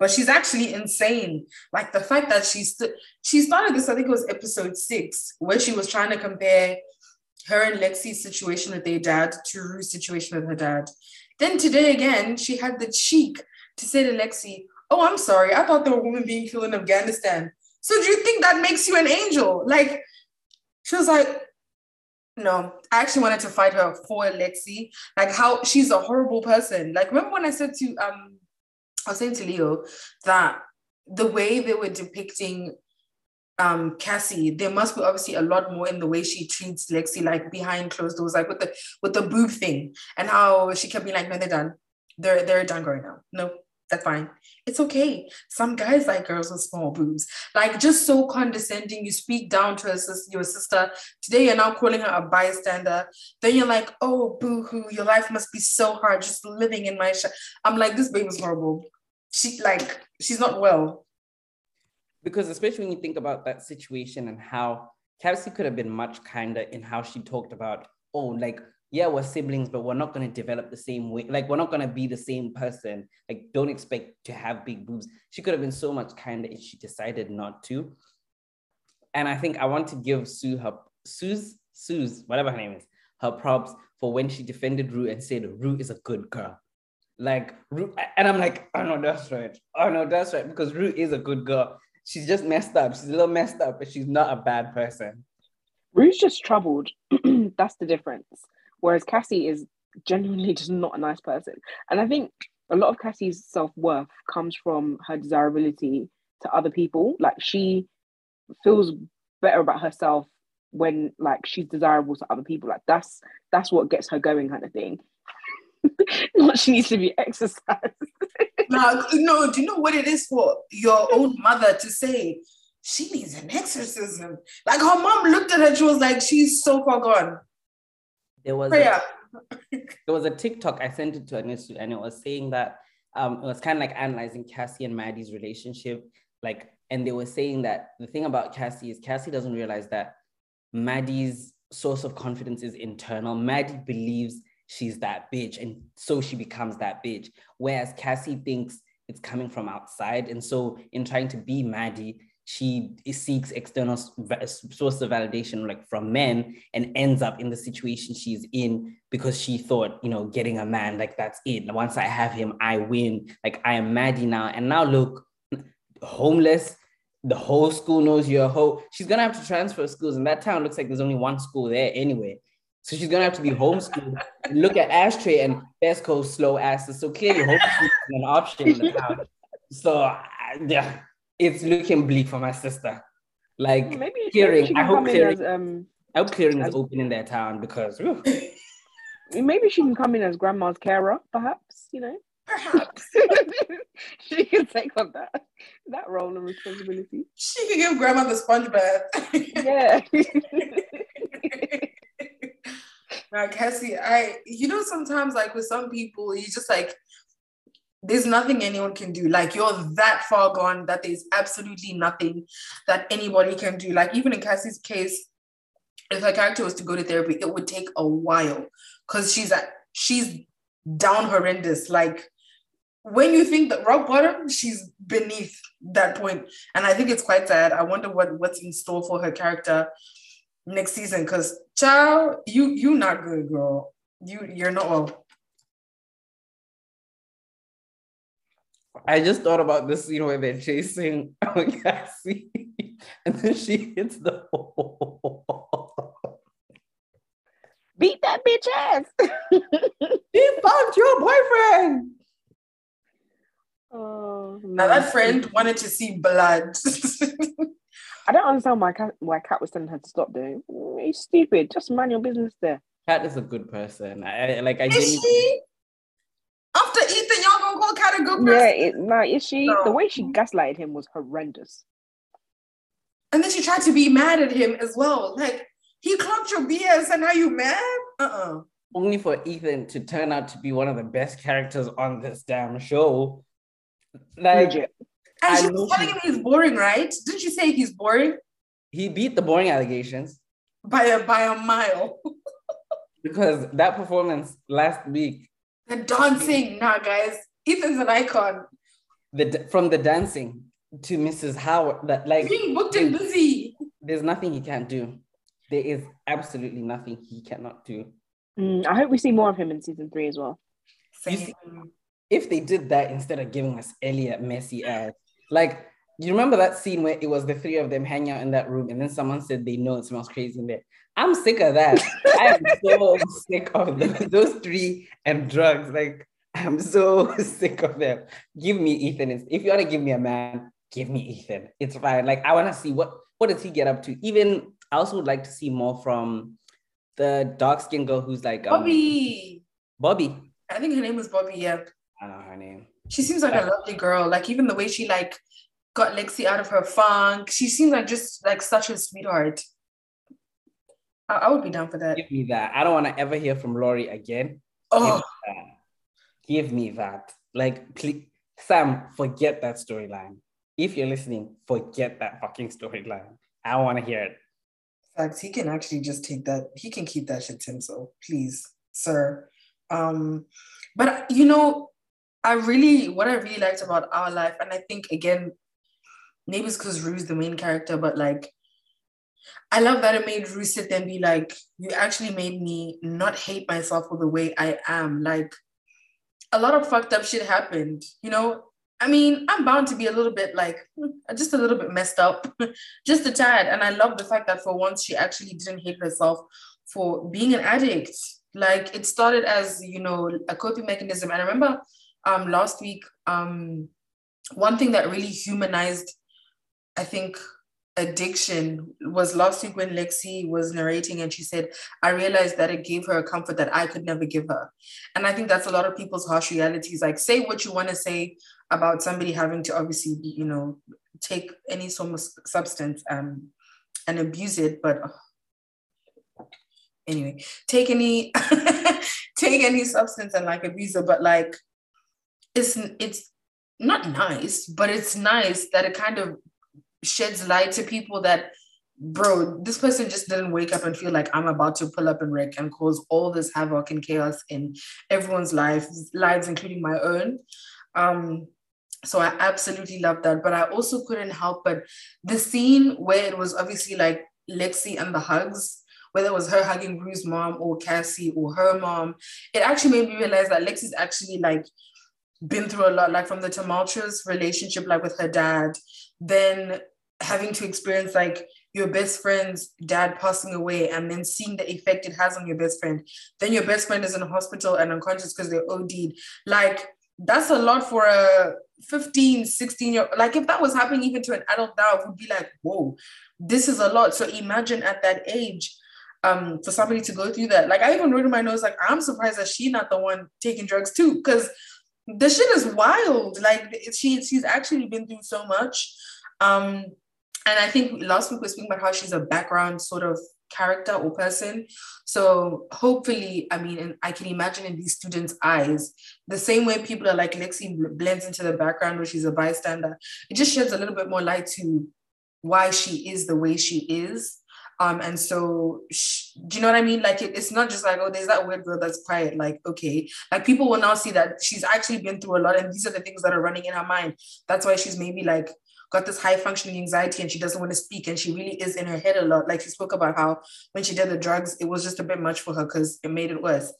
But she's actually insane. Like, the fact that she started this, I think it was episode 6, where she was trying to compare her and Lexi's situation with their dad to Rue's situation with her dad. Then today again, she had the cheek to say to Lexi, oh, I'm sorry, I thought there were women being killed in Afghanistan. So do you think that makes you an angel? Like, she was like, no, I actually wanted to fight her for Lexi. Like, how she's a horrible person. Like, remember when I was saying to Leo that the way they were depicting Cassie, there must be obviously a lot more in the way she treats Lexi, like behind closed doors, like with the boob thing, and how she kept being like, no, they're done. They're done growing now. No, that's fine. It's okay. Some guys like girls with small boobs. Like, just so condescending. You speak down to your sister. Today, you're now calling her a bystander. Then you're like, oh, boo-hoo, your life must be so hard just living in my shop. I'm like, this babe is horrible. She's not well. Because especially when you think about that situation and how Kelsey could have been much kinder in how she talked about, oh, like, yeah, we're siblings, but we're not going to develop the same way. Like, we're not going to be the same person. Like, don't expect to have big boobs. She could have been so much kinder if she decided not to. And I think I want to give Sue's, whatever her name is, her props for when she defended Rue and said, Rue is a good girl. Like, Rue, and I'm like, oh no, that's right. Oh no, that's right. Because Rue is a good girl. She's just messed up. She's a little messed up, but she's not a bad person. Rue's just troubled. That's the difference. Whereas Cassie is genuinely just not a nice person. And I think a lot of Cassie's self-worth comes from her desirability to other people. Like, she feels better about herself when, like, she's desirable to other people. Like, that's what gets her going, kind of thing. Not she needs to be exercised. No, do you know what it is for your own mother to say, she needs an exorcism? Like, her mom looked at her, she was like, she's so far gone. There was a TikTok, I sent it to Anisu, and it was saying that it was kind of like analyzing Cassie and Maddie's relationship. Like, and they were saying that the thing about Cassie is Cassie doesn't realize that Maddie's source of confidence is internal. Maddie believes she's that bitch, and so she becomes that bitch. Whereas Cassie thinks it's coming from outside. And so in trying to be Maddie, she seeks external source of validation, like from men, and ends up in the situation she's in because she thought, you know, getting a man, like, that's it. Once I have him, I win. Like, I am Maddie now. And now look, homeless, the whole school knows you're a hoe. She's going to have to transfer schools. And that town looks like there's only one school there anyway. So she's going to have to be homeschooled. Look at Ashtray and Besco, slow asses. So clearly homeschool is an option in the town. So, yeah. It's looking bleak for my sister. Like, maybe Clearing. I hope Clearing is open in their town, because maybe she can come in as grandma's carer, perhaps, you know. Perhaps. She can take on that role and responsibility. She can give grandma the sponge bath. Yeah. Now, Cassie, sometimes, like, with some people, you just, like, there's nothing anyone can do. Like, you're that far gone that there's absolutely nothing that anybody can do. Like, even in Cassie's case, if her character was to go to therapy, it would take a while, because she's down horrendous. Like, when you think that rock bottom, she's beneath that point. And I think it's quite sad. I wonder what's in store for her character next season, because child, you're not good, girl. You're not well. I just thought about this scene where they're chasing Cassie and then she hits the wall. Beat that bitch ass. He found your boyfriend. Oh, now that friend wanted to see blood. I don't understand why Kat was telling her to stop doing. He's stupid. Just mind your business there. Kat is a good person. After Ethan, y'all gonna call Kat a good person? The way she gaslighted him was horrendous. And then she tried to be mad at him as well. Like, he clocked your BS and now you mad? Uh-uh. Only for Ethan to turn out to be one of the best characters on this damn show. Like, legit. And she was telling him he's boring, right? Didn't you say he's boring? He beat the boring allegations. By a mile. Because that performance last week, the dancing, nah, guys. Ethan's an icon. From the dancing to Mrs. Howard, that, like, being booked and busy. There's nothing he can't do. There is absolutely nothing he cannot do. I hope we see more of him in season 3 as well. See, if they did that instead of giving us Elliot messy ass, like, you remember that scene where it was the 3 of them hanging out in that room, and then someone said they know it smells crazy in there? I'm sick of that. I am so sick of those 3 and drugs. Like, I'm so sick of them. Give me Ethan. If you want to give me a man, give me Ethan. It's fine. Like, I want to see what does he get up to. Even, I also would like to see more from the dark-skinned girl who's like... Bobby. I think her name was Bobby, yeah. I know her name. She seems like a lovely girl. Like, even the way she like got Lexi out of her funk, she seems like just like such a sweetheart. I would be down for that. Give me that. I don't want to ever hear from Laurie again. Oh, give me that. Like, please, Sam, forget that storyline. If you're listening, forget that fucking storyline. I want to hear it. Facts. He can actually just take that. He can keep that shit to himself, please, sir. But you know, what I really liked about Our Life, and I think again, maybe it's because Rue's the main character, but like, I love that it made Rue sit there and be like, you actually made me not hate myself for the way I am. Like, a lot of fucked up shit happened, you know? I mean, I'm bound to be a little bit like, just a little bit messed up, just a tad. And I love the fact that for once, she actually didn't hate herself for being an addict. Like, it started as, you know, a coping mechanism. And I remember last week, one thing that really humanized, I think, addiction was last week when Lexi was narrating and she said, I realized that it gave her a comfort that I could never give her. And I think that's a lot of people's harsh realities. Like, say what you want to say about somebody having to obviously, you know, take any sort of substance and abuse it, but anyway, take any substance and like abuse it, but like it's not nice, but it's nice that it kind of sheds light to people that, bro, this person just didn't wake up and feel like I'm about to pull up and wreck and cause all this havoc and chaos in everyone's lives, including my own. So I absolutely love that. But I also couldn't help but the scene where it was obviously like Lexi and the hugs, whether it was her hugging Rue's mom or Cassie or her mom, it actually made me realize that Lexi's actually like been through a lot, like from the tumultuous relationship, like with her dad, then having to experience like your best friend's dad passing away and then seeing the effect it has on your best friend. Then your best friend is in the hospital and unconscious because they're OD'd. Like, that's a lot for a 15, 16-year-old. Like, if that was happening even to an adult now, it would be like, whoa, this is a lot. So imagine at that age, for somebody to go through that. Like, I even wrote in my notes, like, I'm surprised that she's not the one taking drugs too, because the shit is wild. Like, she's actually been through so much. And I think last week we were speaking about how she's a background sort of character or person. So hopefully, I mean, and I can imagine in these students' eyes, the same way people are like Lexi blends into the background where she's a bystander, it just sheds a little bit more light to why she is the way she is. And so, do you know what I mean? Like, it's not just like, oh, there's that weird girl that's quiet. Like, okay, like people will now see that she's actually been through a lot and these are the things that are running in her mind. That's why she's maybe like got this high functioning anxiety and she doesn't want to speak and she really is in her head a lot. Like, she spoke about how when she did the drugs, it was just a bit much for her because it made it worse.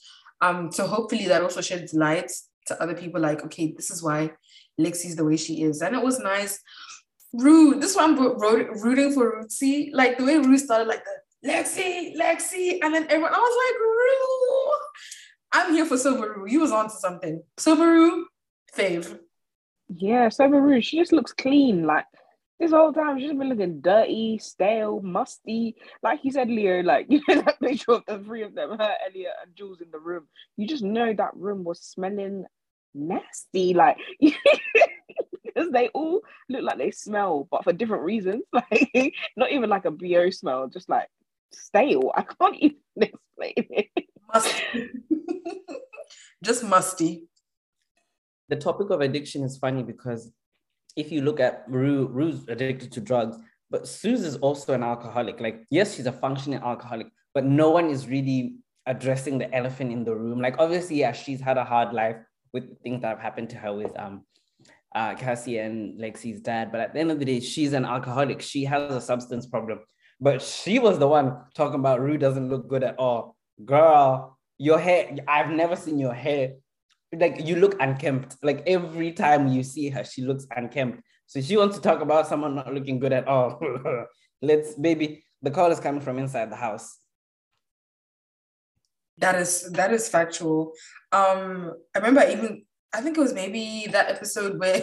So hopefully that also sheds light to other people like, okay, this is why Lexi's the way she is. And it was nice. Rue, this one rooting for Rootsy. Like, the way Rue started, like, the Lexi, and then everyone, I was like, Rue, I'm here for Sober Rue. You was on to something. Sober Rue, fave. Yeah, Sober Rue, she just looks clean. Like, this whole time, she's been looking dirty, stale, musty. Like you said, Leo, like, you know that picture of the three of them, her, Elliot, and Jules in the room. You just know that room was smelling nasty. Like, because they all look like they smell, but for different reasons. Like, not even like a BO smell, just like stale. I can't even explain it. Musty. Just musty. The topic of addiction is funny because if you look at Rue's addicted to drugs, but Suze is also an alcoholic. Like, yes, she's a functioning alcoholic, but no one is really addressing the elephant in the room. Like, obviously, yeah, she's had a hard life with things that have happened to her with Cassie and Lexi's dad, but at the end of the day, she's an alcoholic. She has a substance problem, but she was the one talking about Rue doesn't look good at all. Girl, your hair, I've never seen your hair. Like, you look unkempt. Like, every time you see her, she looks unkempt. So she wants to talk about someone not looking good at all. Let's, baby, the call is coming from inside the house. That is factual. I remember I think it was maybe that episode where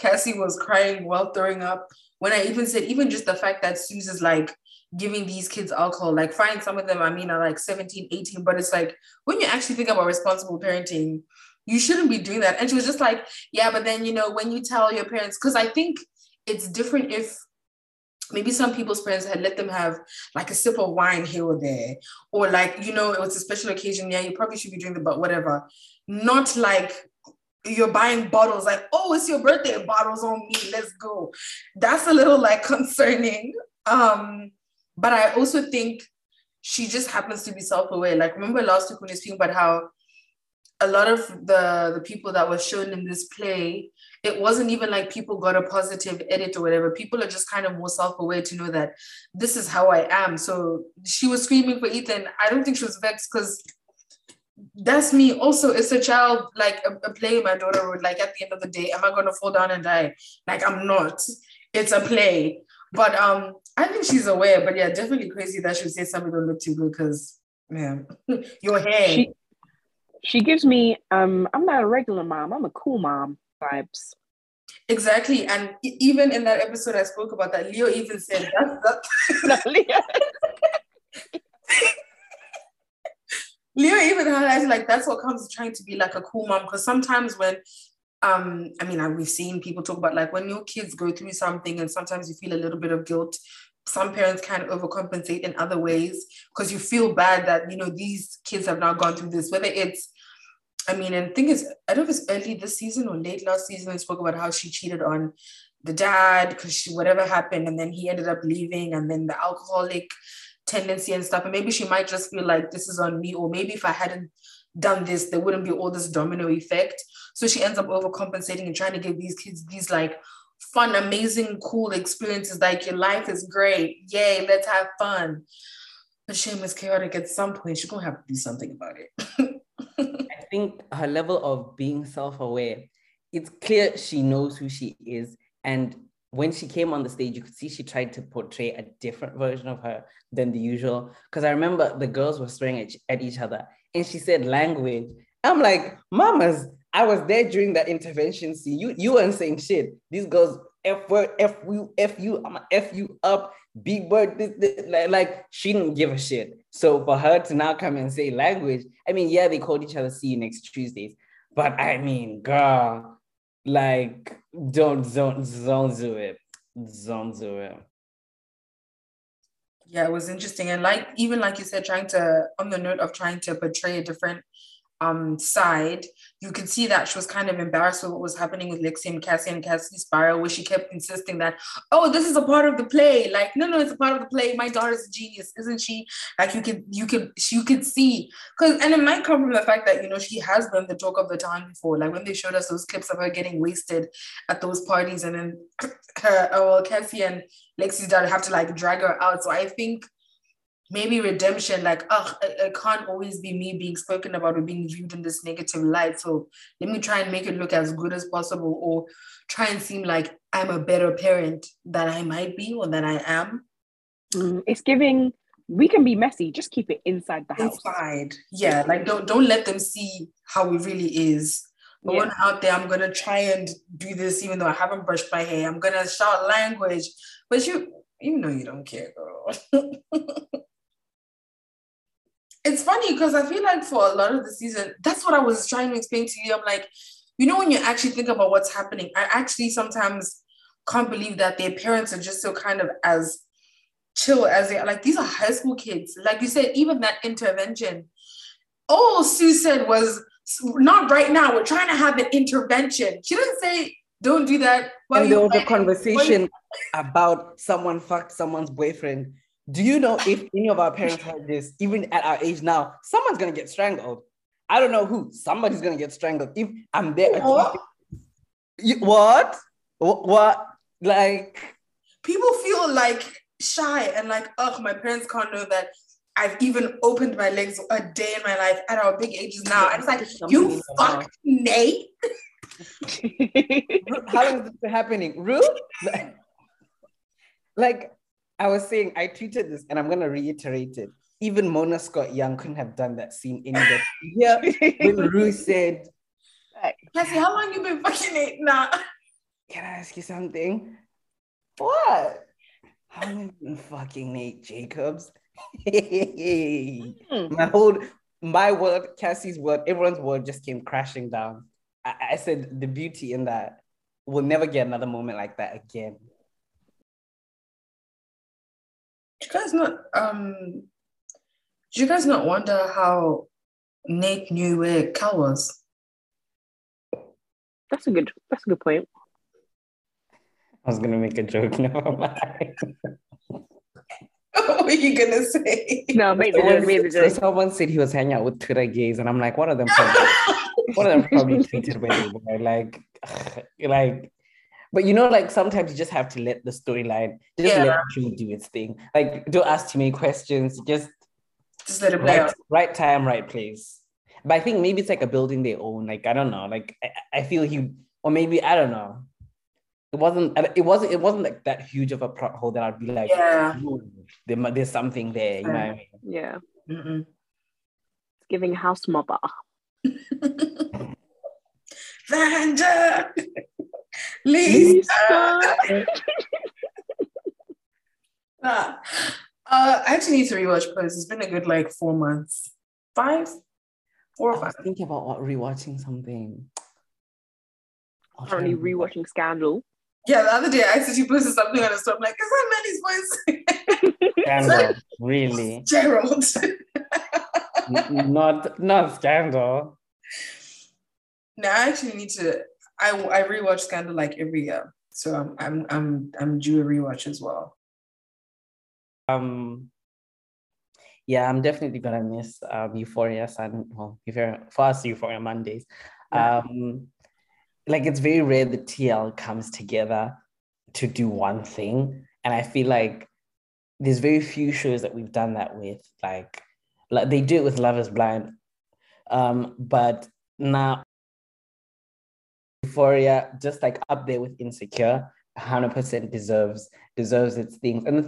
Cassie was crying while throwing up. When I even said, even just the fact that Suze is like giving these kids alcohol, like fine, some of them, I mean, are like 17, 18, but it's like when you actually think about responsible parenting, you shouldn't be doing that. And she was just like, yeah, but then, you know, when you tell your parents, because I think it's different if maybe some people's parents had let them have like a sip of wine here or there, or like, you know, it was a special occasion. Yeah, you probably should be doing that, but whatever. Not like you're buying bottles, like, oh, it's your birthday, bottles on me, let's go. That's a little like concerning. But I also think she just happens to be self-aware. Like, remember last week when we were speaking about how a lot of the people that were shown in this play, it wasn't even like people got a positive edit or whatever. People are just kind of more self-aware to know that this is how I am. So she was screaming for Ethan. I don't think she was vexed, because that's me also. It's a child, like a play my daughter wrote, like, at the end of the day, am I going to fall down and die? Like, I'm not. It's a play. But I think she's aware. But yeah, definitely crazy that she would say something don't look too good, because, man, your hair. She gives me, I'm not a regular mom, I'm a cool mom vibes. Exactly. And even in that episode I spoke about that, Leo even said, that's no, Leo even highlighted, like, that's what comes with trying to be like a cool mom. Because sometimes when, I mean, we've seen people talk about, like, when your kids go through something and sometimes you feel a little bit of guilt, some parents can overcompensate in other ways because you feel bad that, you know, these kids have now gone through this, whether it's, I mean, and the thing is, I don't know if it's early this season or late last season, I spoke about how she cheated on the dad because she, whatever happened, and then he ended up leaving, and then the alcoholic tendency and stuff. And maybe she might just feel like, this is on me, or maybe if I hadn't done this, there wouldn't be all this domino effect. So she ends up overcompensating and trying to give these kids these, like, fun, amazing, cool experiences, like, your life is great, yay, let's have fun. But shame is chaotic. At some point she's gonna have to do something about it. I think her level of being self-aware, it's clear she knows who she is, and when she came on the stage, you could see she tried to portray a different version of her than the usual, because I remember the girls were swearing at each other and she said language. I'm like, mamas, I was there during that intervention scene. You weren't saying shit. These girls, F word, F you, I'm F you up, big word, like, she didn't give a shit. So for her to now come and say language, I mean, yeah, they called each other, see you next Tuesdays. But I mean, girl, like, don't do it. Don't do it. Yeah, it was interesting. And like, even like you said, trying to, on the note of trying to portray a different side, you could see that she was kind of embarrassed with what was happening with Lexi and Cassie and Cassie's spiral, where she kept insisting that, oh, this is a part of the play. Like, no, it's a part of the play. My daughter's a genius, isn't she? Like, you could see, and it might come from the fact that, you know, she has been the talk of the town before. Like, when they showed us those clips of her getting wasted at those parties, and then Cassie and Lexi's daughter have to, like, drag her out. So I think maybe redemption, like, it can't always be me being spoken about or being viewed in this negative light. So let me try and make it look as good as possible, or try and seem like I'm a better parent than I might be or than I am. It's giving, we can be messy, just keep it inside the house. Inside, yeah. Like, don't let them see how it really is. But when I'm out there, I'm going to try and do this, even though I haven't brushed my hair. I'm going to shout language. But you know you don't care, girl. It's funny because I feel like for a lot of the season, that's what I was trying to explain to you. I'm like, you know, when you actually think about what's happening, I actually sometimes can't believe that their parents are just so kind of as chill as they are. Like, these are high school kids. Like you said, even that intervention, all Sue said was, not right now, we're trying to have an intervention. She didn't say, don't do that. And there was a conversation about someone fucked someone's boyfriend. Do you know, if any of our parents heard this, even at our age now, someone's going to get strangled. I don't know who. Somebody's going to get strangled. If I'm there. What? Like, people feel like shy and like, my parents can't know that I've even opened my legs a day in my life at our big ages now. And it's like, you fuck, Nate. How long is this happening? Ruth? Like, I was saying, I tweeted this, and I'm going to reiterate it. Even Mona Scott Young couldn't have done that scene in the year when Rue said, Cassie, how long you been fucking it now? Can I ask you something? What? How long have you been fucking Nate Jacobs? My whole my world, Cassie's world, everyone's world just came crashing down. I said the beauty in that, we'll never get another moment like that again. Do you guys not wonder how Nate knew where Cal was? That's a good point. I was gonna make a joke, never mind. What are you gonna say? No, made the joke. Someone said he was hanging out with Twitter gays, and I'm like, one of them probably tweeted with him, like. But you know, like sometimes you just have to let the storyline let it do its thing. Like, don't ask too many questions. Just let it play out. Right time, right place. But I think maybe it's like a building they own. Like, I don't know. Like, I feel he, or maybe I don't know. It wasn't like that huge of a plot hole that I'd be like, there's something there. You know what I mean? Yeah. Mm-mm. It's giving house mobber. Vanda. Lisa. I actually need to rewatch Pose. It's been a good 4 months. 5? 4 or 5. I was thinking about rewatching something. Currently rewatching Scandal. Yeah, the other day I actually posted something on the story. I'm like, is that Manny's voice? Scandal, really? Gerald. not Scandal. No, I actually need to. I rewatch Scandal every year, so I'm due a rewatch as well. Yeah, I'm definitely gonna miss Euphoria. For us, Euphoria Mondays. Yeah. It's very rare the TL comes together to do one thing, and I feel like there's very few shows that we've done that with. Like they do it with Love is Blind, but now. Euphoria, just up there with Insecure, 100% deserves its things. And the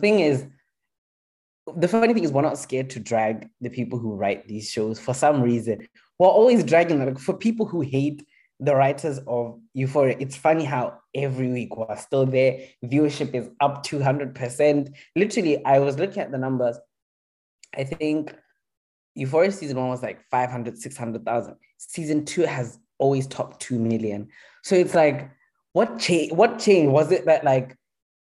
funny thing is, we're not scared to drag the people who write these shows for some reason. We're always dragging them. For people who hate the writers of Euphoria, it's funny how every week we're still there. Viewership is up 200%. Literally, I was looking at the numbers. I think Euphoria season 1 was 500, 600,000. Season 2 has always top 2 million. So it's what change was it that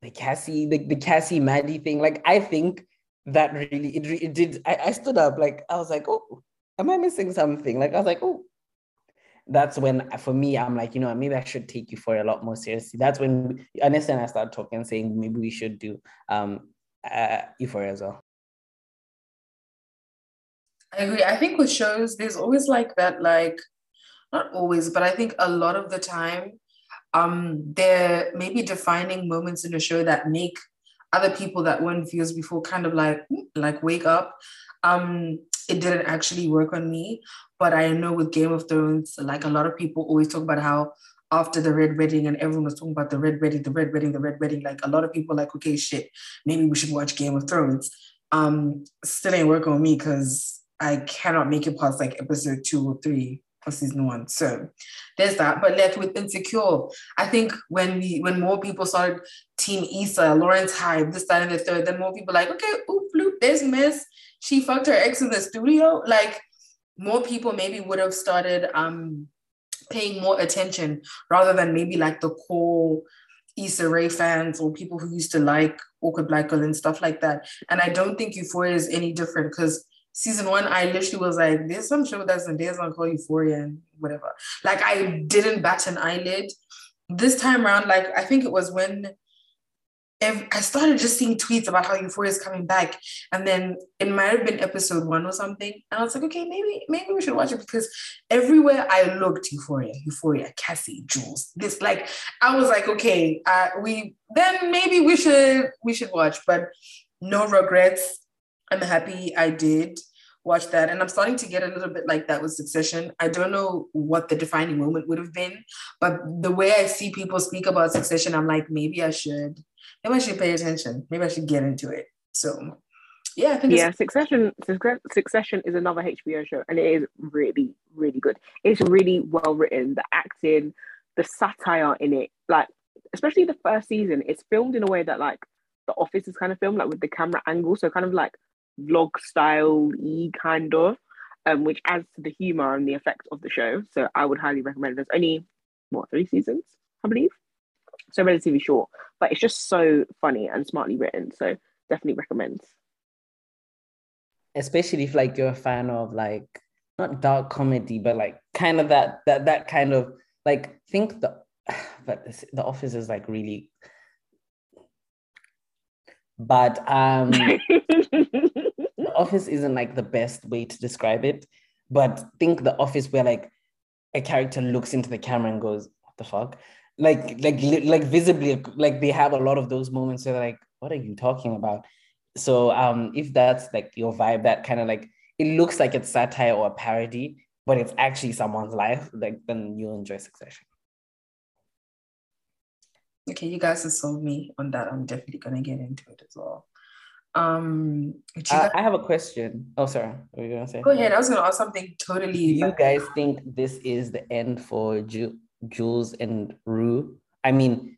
the Cassie, the Cassie Maddie thing? I think that really it did. I stood up I was like, oh, am I missing something? I was like, oh, that's when for me I'm like, you know, maybe I should take Euphoria a lot more seriously. That's when Anessa and I started talking, saying maybe we should do Euphoria as well. I agree. I think with shows there's always not always, but I think a lot of the time, they're maybe defining moments in a show that make other people that weren't viewers before wake up. It didn't actually work on me, but I know with Game of Thrones, a lot of people always talk about how after the Red Wedding, and everyone was talking about the Red Wedding. A lot of people okay, shit, maybe we should watch Game of Thrones. Still ain't work on me because I cannot make it past episode 2 or 3. Of season 1. So there's that. But with Insecure, I think when more people started Team Issa, Lawrence Hyde, this, that, and the third, then more people okay, oop, bloop, there's Miss. She fucked her ex in the studio. More people maybe would have started paying more attention rather than maybe the core Issa Rae fans or people who used to Awkward Black Girl and stuff like that. And I don't think Euphoria is any different because season 1, I literally was there's some show that Zendaya's on called Euphoria and whatever. I didn't bat an eyelid. This time around, I think it was when I started just seeing tweets about how Euphoria is coming back. And then it might have been episode 1 or something. And I was okay, maybe we should watch it because everywhere I looked, Euphoria, Cassie, Jules, this, I was okay, maybe we should watch. But no regrets. I'm happy I did watch that. And I'm starting to get a little bit like that with Succession. I don't know what the defining moment would have been, but the way I see people speak about Succession, I'm maybe I should. Maybe I should pay attention. Maybe I should get into it. So, yeah, I think Succession is another HBO show, and it is really, really good. It's really well written. The acting, the satire in it, especially the first season, it's filmed in a way that The Office is filmed with the camera angle, so vlog style-y which adds to the humor and the effect of the show. So I would highly recommend. There's only, what, 3 seasons, I believe? So relatively short, but it's just so funny and smartly written. So definitely recommend. Especially if like you're a fan of like, not dark comedy, but like kind of that kind of like, think the Office is like really, but The Office isn't like the best way to describe it, but think The Office where like a character looks into the camera and goes, what the fuck? Like visibly, like they have a lot of those moments where they're like, what are you talking about? So if that's like your vibe, that kind of like, it looks like it's satire or a parody, but it's actually someone's life, like then you'll enjoy Succession. Okay, you guys have sold me on that. I'm definitely going to get into it as well. I have a question. Oh, sorry. What were you going to say? Go ahead. I was going to ask something totally. Do you guys think this is the end for Jules and Rue? I mean,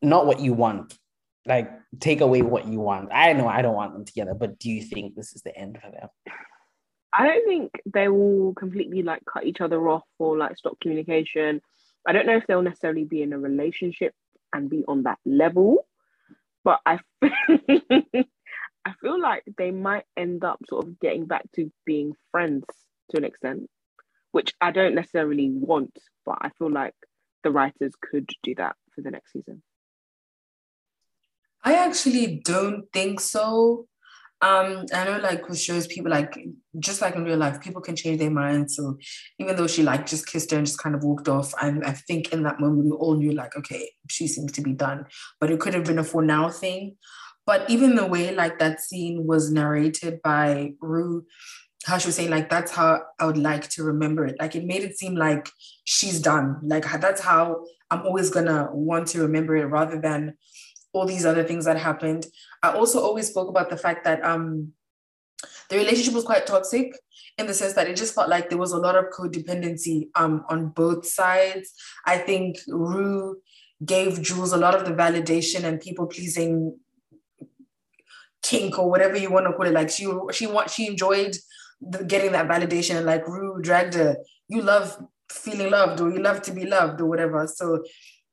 not what you want. Like, take away what you want. I know I don't want them together, but do you think this is the end for them? I don't think they will completely like cut each other off or like stop communication. I don't know if they'll necessarily be in a relationship and be on that level, but I feel like they might end up sort of getting back to being friends to an extent, which I don't necessarily want, but I feel like the writers could do that for the next season. I actually don't think so. I know like with shows, people like, just like in real life, people can change their minds. So even though she like just kissed her and just kind of walked off, I think in that moment we all knew like, okay, she seems to be done, but it could have been a for now thing. But even the way like that scene was narrated by Rue, how she was saying like, that's how I would like to remember it. Like it made it seem like she's done. Like that's how I'm always gonna want to remember it rather than all these other things that happened. I also always spoke about the fact that the relationship was quite toxic in the sense that it just felt like there was a lot of codependency on both sides. I think Rue gave Jules a lot of the validation and people-pleasing kink or whatever you want to call it. Like she enjoyed getting that validation. And like Rue dragged her. You love feeling loved or you love to be loved or whatever. So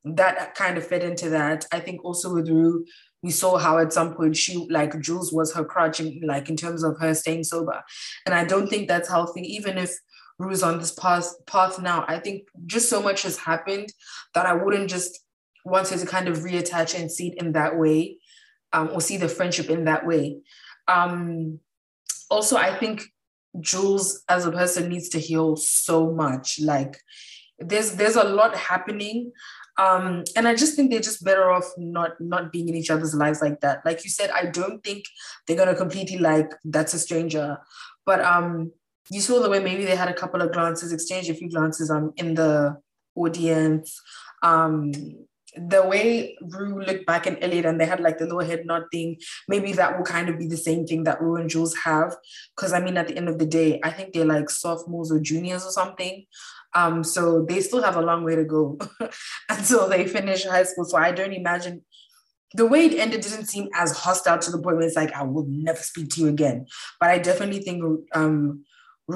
that kind of fed into that. I think also with Rue, we saw how at some point she, like Jules was her crutch in, like in terms of her staying sober. And I don't think that's healthy. Even if Rue's on this path now, I think just so much has happened that I wouldn't just want her to kind of reattach and see it in that way, or see the friendship in that way. Also, I think Jules as a person needs to heal so much. Like there's a lot happening. And I just think they're just better off not being in each other's lives like that. Like you said, I don't think they're going to completely like, that's a stranger. But you saw the way maybe they had a couple of glances, exchanged a few glances in the audience. The way Rue looked back at Elliot and they had like the little head nod thing, maybe that will kind of be the same thing that Rue and Jules have. Because I mean, at the end of the day, I think they're like sophomores or juniors or something. So they still have a long way to go until they finish high school. So I don't imagine the way it ended didn't seem as hostile to the point where it's like, I will never speak to you again. But I definitely think Rue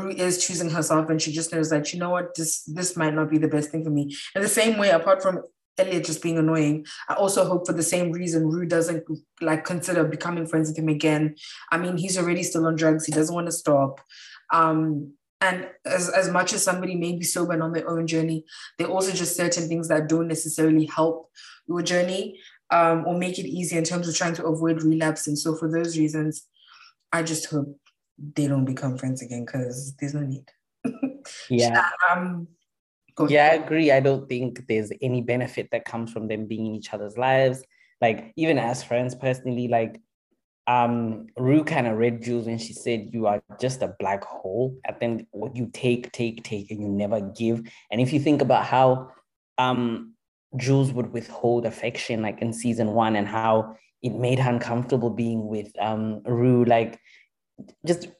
is choosing herself and she just knows that, you know what, this might not be the best thing for me. In the same way, apart from Elliot just being annoying, I also hope for the same reason Rue doesn't like consider becoming friends with him again. I mean, he's already still on drugs. He doesn't want to stop. And as much as somebody may be sober and on their own journey, there are also just certain things that don't necessarily help your journey or make it easier in terms of trying to avoid relapse. And so for those reasons, I just hope they don't become friends again because there's no need. Yeah. Yeah, I agree. I don't think there's any benefit that comes from them being in each other's lives. Like even as friends personally, like, Rue kind of read Jules when she said, you are just a black hole. I think what you take and you never give. And if you think about how Jules would withhold affection like in season 1 and how it made her uncomfortable being with Rue, like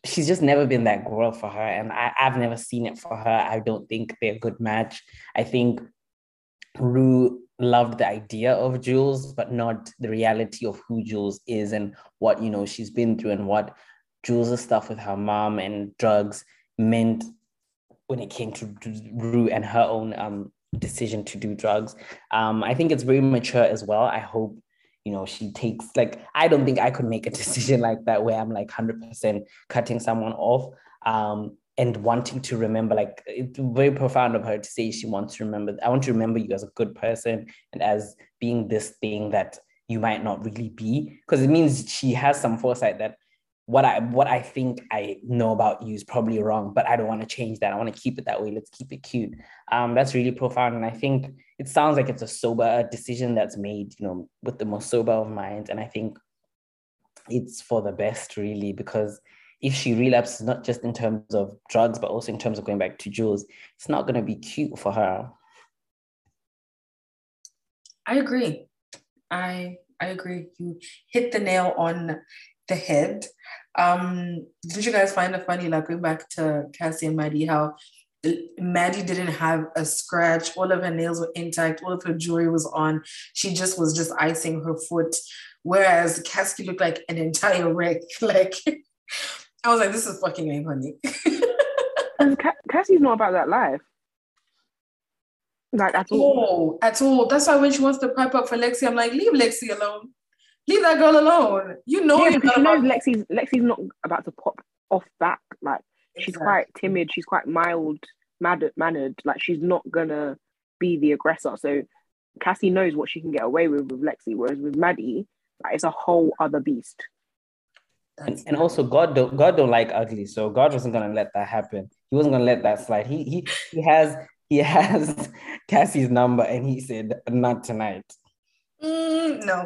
she's just never been that girl for her, and I've never seen it for her. I don't think they're a good match. I think Rue loved the idea of Jules, but not the reality of who Jules is and what, you know, she's been through and what Jules's stuff with her mom and drugs meant when it came to Rue and her own decision to do drugs. I think it's very mature as well. I hope, you know, she takes, like, I don't think I could make a decision like that where I'm like 100% cutting someone off and wanting to remember. Like, it's very profound of her to say she wants to remember, I want to remember you as a good person and as being this thing that you might not really be, because it means she has some foresight that what I think I know about you is probably wrong, but I don't want to change that. I want to keep it that way. Let's keep it cute. That's really profound. And I think it sounds like it's a sober decision that's made, you know, with the most sober of minds. And I think it's for the best, really, because if she relapses, not just in terms of drugs, but also in terms of going back to Jules, it's not going to be cute for her. I agree. I agree. You hit the nail on the head. Did you guys find it funny, like, going back to Cassie and Maddie, how Maddie didn't have a scratch, all of her nails were intact, all of her jewelry was on, she just was just icing her foot, whereas Cassie looked like an entire wreck. Like, I was like, this is fucking lame, honey. And Cassie's not about that life, like, at all. Oh, at all. That's why when she wants to pipe up for Lexi, I'm like, leave Lexi alone. Leave that girl alone. You know, yeah, because she knows Lexi's not about to pop off back. Like, she's quite timid. She's quite mild-mannered. Like, she's not gonna be the aggressor. So Cassie knows what she can get away with Lexi. Whereas with Maddie, like, it's a whole other beast. And also, God don't like ugly. So God wasn't gonna let that happen. He wasn't gonna let that slide. He has Cassie's number, and he said, not tonight. No.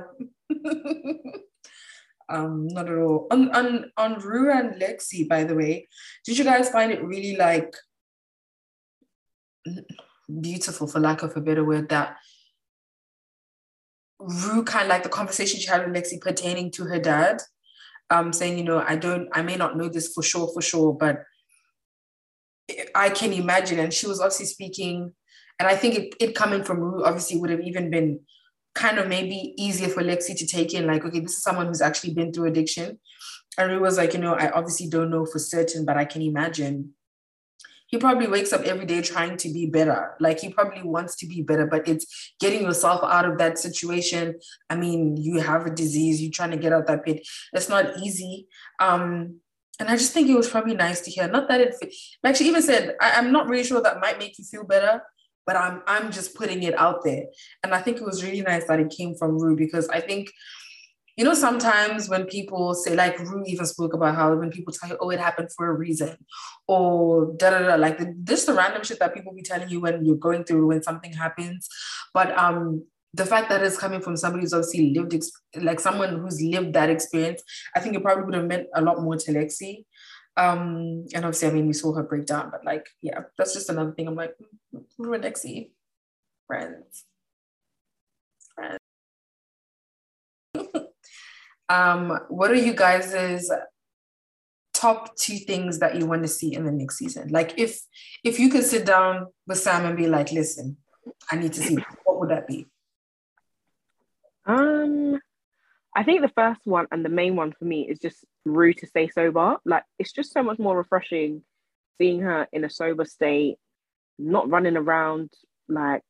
Not at all. On Rue and Lexi, by the way, did you guys find it really, like, beautiful, for lack of a better word, that Rue kind of, like, the conversation she had with Lexi pertaining to her dad, saying, you know, I may not know this for sure, but I can imagine. And she was obviously speaking, and I think it coming from Rue obviously would have even been kind of maybe easier for Lexi to take in, like, okay, this is someone who's actually been through addiction. And Rue was like, you know, I obviously don't know for certain, but I can imagine. He probably wakes up every day trying to be better. Like, he probably wants to be better, but it's getting yourself out of that situation. I mean, you have a disease, you're trying to get out that pit. That's not easy. And I just think it was probably nice to hear. Not that it fit. Like she even said, I'm not really sure that might make you feel better, but I'm just putting it out there. And I think it was really nice that it came from Rue, because I think, you know, sometimes when people say, like, Rue even spoke about how when people tell you, oh, it happened for a reason, or like this the random shit that people be telling you when you're going through, when something happens. But the fact that it's coming from somebody who's obviously lived, like someone who's lived that experience, I think it probably would have meant a lot more to Lexi. And obviously, I mean, we saw her break down, but, like, yeah, that's just another thing. I'm like, Rue, Lexi, friends. What are you guys' top two things that you want to see in the next season? Like, if you could sit down with Sam and be like, listen, I need to see, what would that be? I think the first one and the main one for me is just Rue to stay sober. Like, it's just so much more refreshing seeing her in a sober state, not running around like,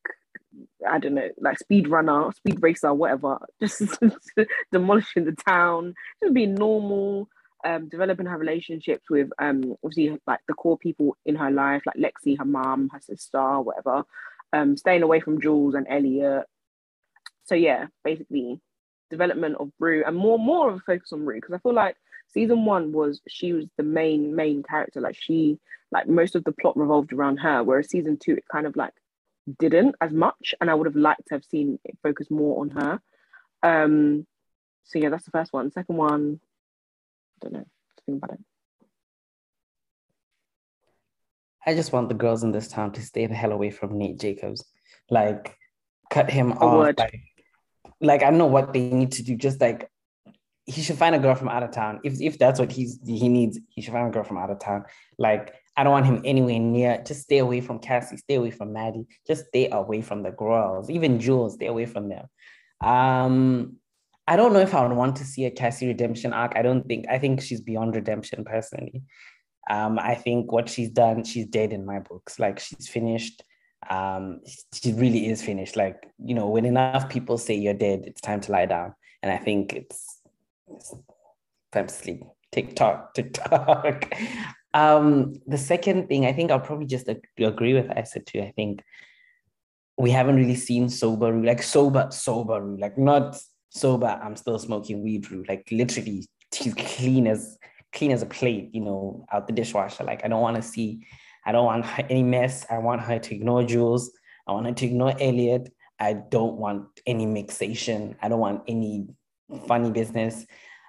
I don't know, like speed racer, whatever, just demolishing the town, just being normal, developing her relationships with obviously, like, the core people in her life, like Lexi, her mom, her sister, whatever, staying away from Jules and Elliot. So yeah, basically development of Rue and more of a focus on Rue, because I feel like season one was, she was the main character, like she, like, most of the plot revolved around her, whereas season two it kind of, like, didn't as much, and I would have liked to have seen it focus more on her. So yeah, that's the first one. Second one, I don't know, think about it. I just want the girls in this town to stay the hell away from Nate Jacobs, like, cut him off. Like, I don't know what they need to do. Just, like, he should find a girl from out of town. If that's what he needs, he should find a girl from out of town. Like, I don't want him anywhere near. Just stay away from Cassie. Stay away from Maddie. Just stay away from the girls. Even Jules, stay away from them. I don't know if I would want to see a Cassie redemption arc. I think she's beyond redemption personally. I think what she's done, she's dead in my books. Like, she's finished. She really is finished. Like, you know, when enough people say you're dead, it's time to lie down. And I think it's time to sleep. Tick tock. The second thing, I think I'll probably just agree with Isa too. I think we haven't really seen sober, like sober, like not sober, I'm still smoking weed, like literally she's clean as a plate, you know, out the dishwasher. Like, I don't want any mess. I want her to ignore Jules. I want her to ignore Elliot. I don't want any mixation. I don't want any funny business.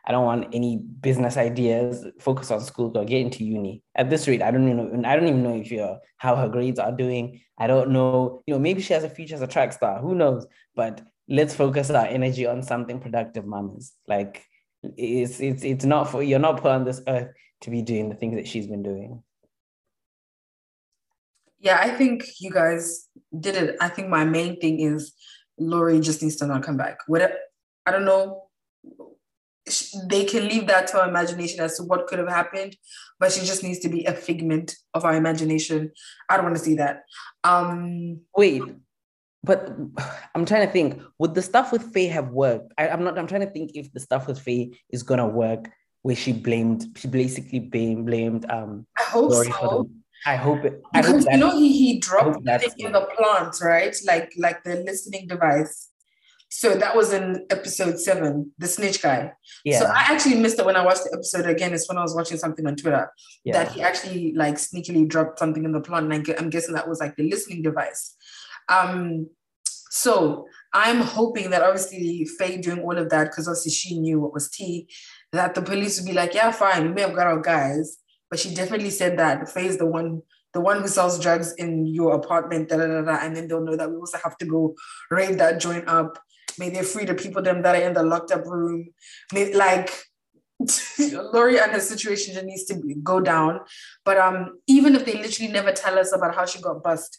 I don't want any business ideas. Focus on school, go get into uni. At this rate, I don't even know if you're how her grades are doing. I don't know, you know, maybe she has a future as a track star, who knows? But let's focus our energy on something productive, mamas. Like, it's not for, you're not put on this earth to be doing the things that she's been doing. Yeah, I think you guys did it. I think my main thing is Laurie just needs to not come back. Whatever, I don't know. They can leave that to our imagination as to what could have happened, but she just needs to be a figment of our imagination. I don't want to see that. Wait, but I'm trying to think, would the stuff with Faye have worked? I'm trying to think if the stuff with Faye is going to work, where she basically blamed I hope Laurie so. I hope it. Because you know, he dropped the thing in the plant, right? Like the listening device. So that was in episode 7, the snitch guy. Yeah. So I actually missed it when I watched the episode again. It's when I was watching something on Twitter that he actually like sneakily dropped something in the plant. And I'm guessing that was like the listening device. So I'm hoping that obviously Faye doing all of that, because obviously she knew what was tea, that the police would be like, yeah, fine, we may have got our guys. But she definitely said that Faye's the one who sells drugs in your apartment, and then they'll know that we also have to go raid that joint up. May they free the people them that are in the locked up room. Laurie and her situation just needs to go down. But even if they literally never tell us about how she got bust,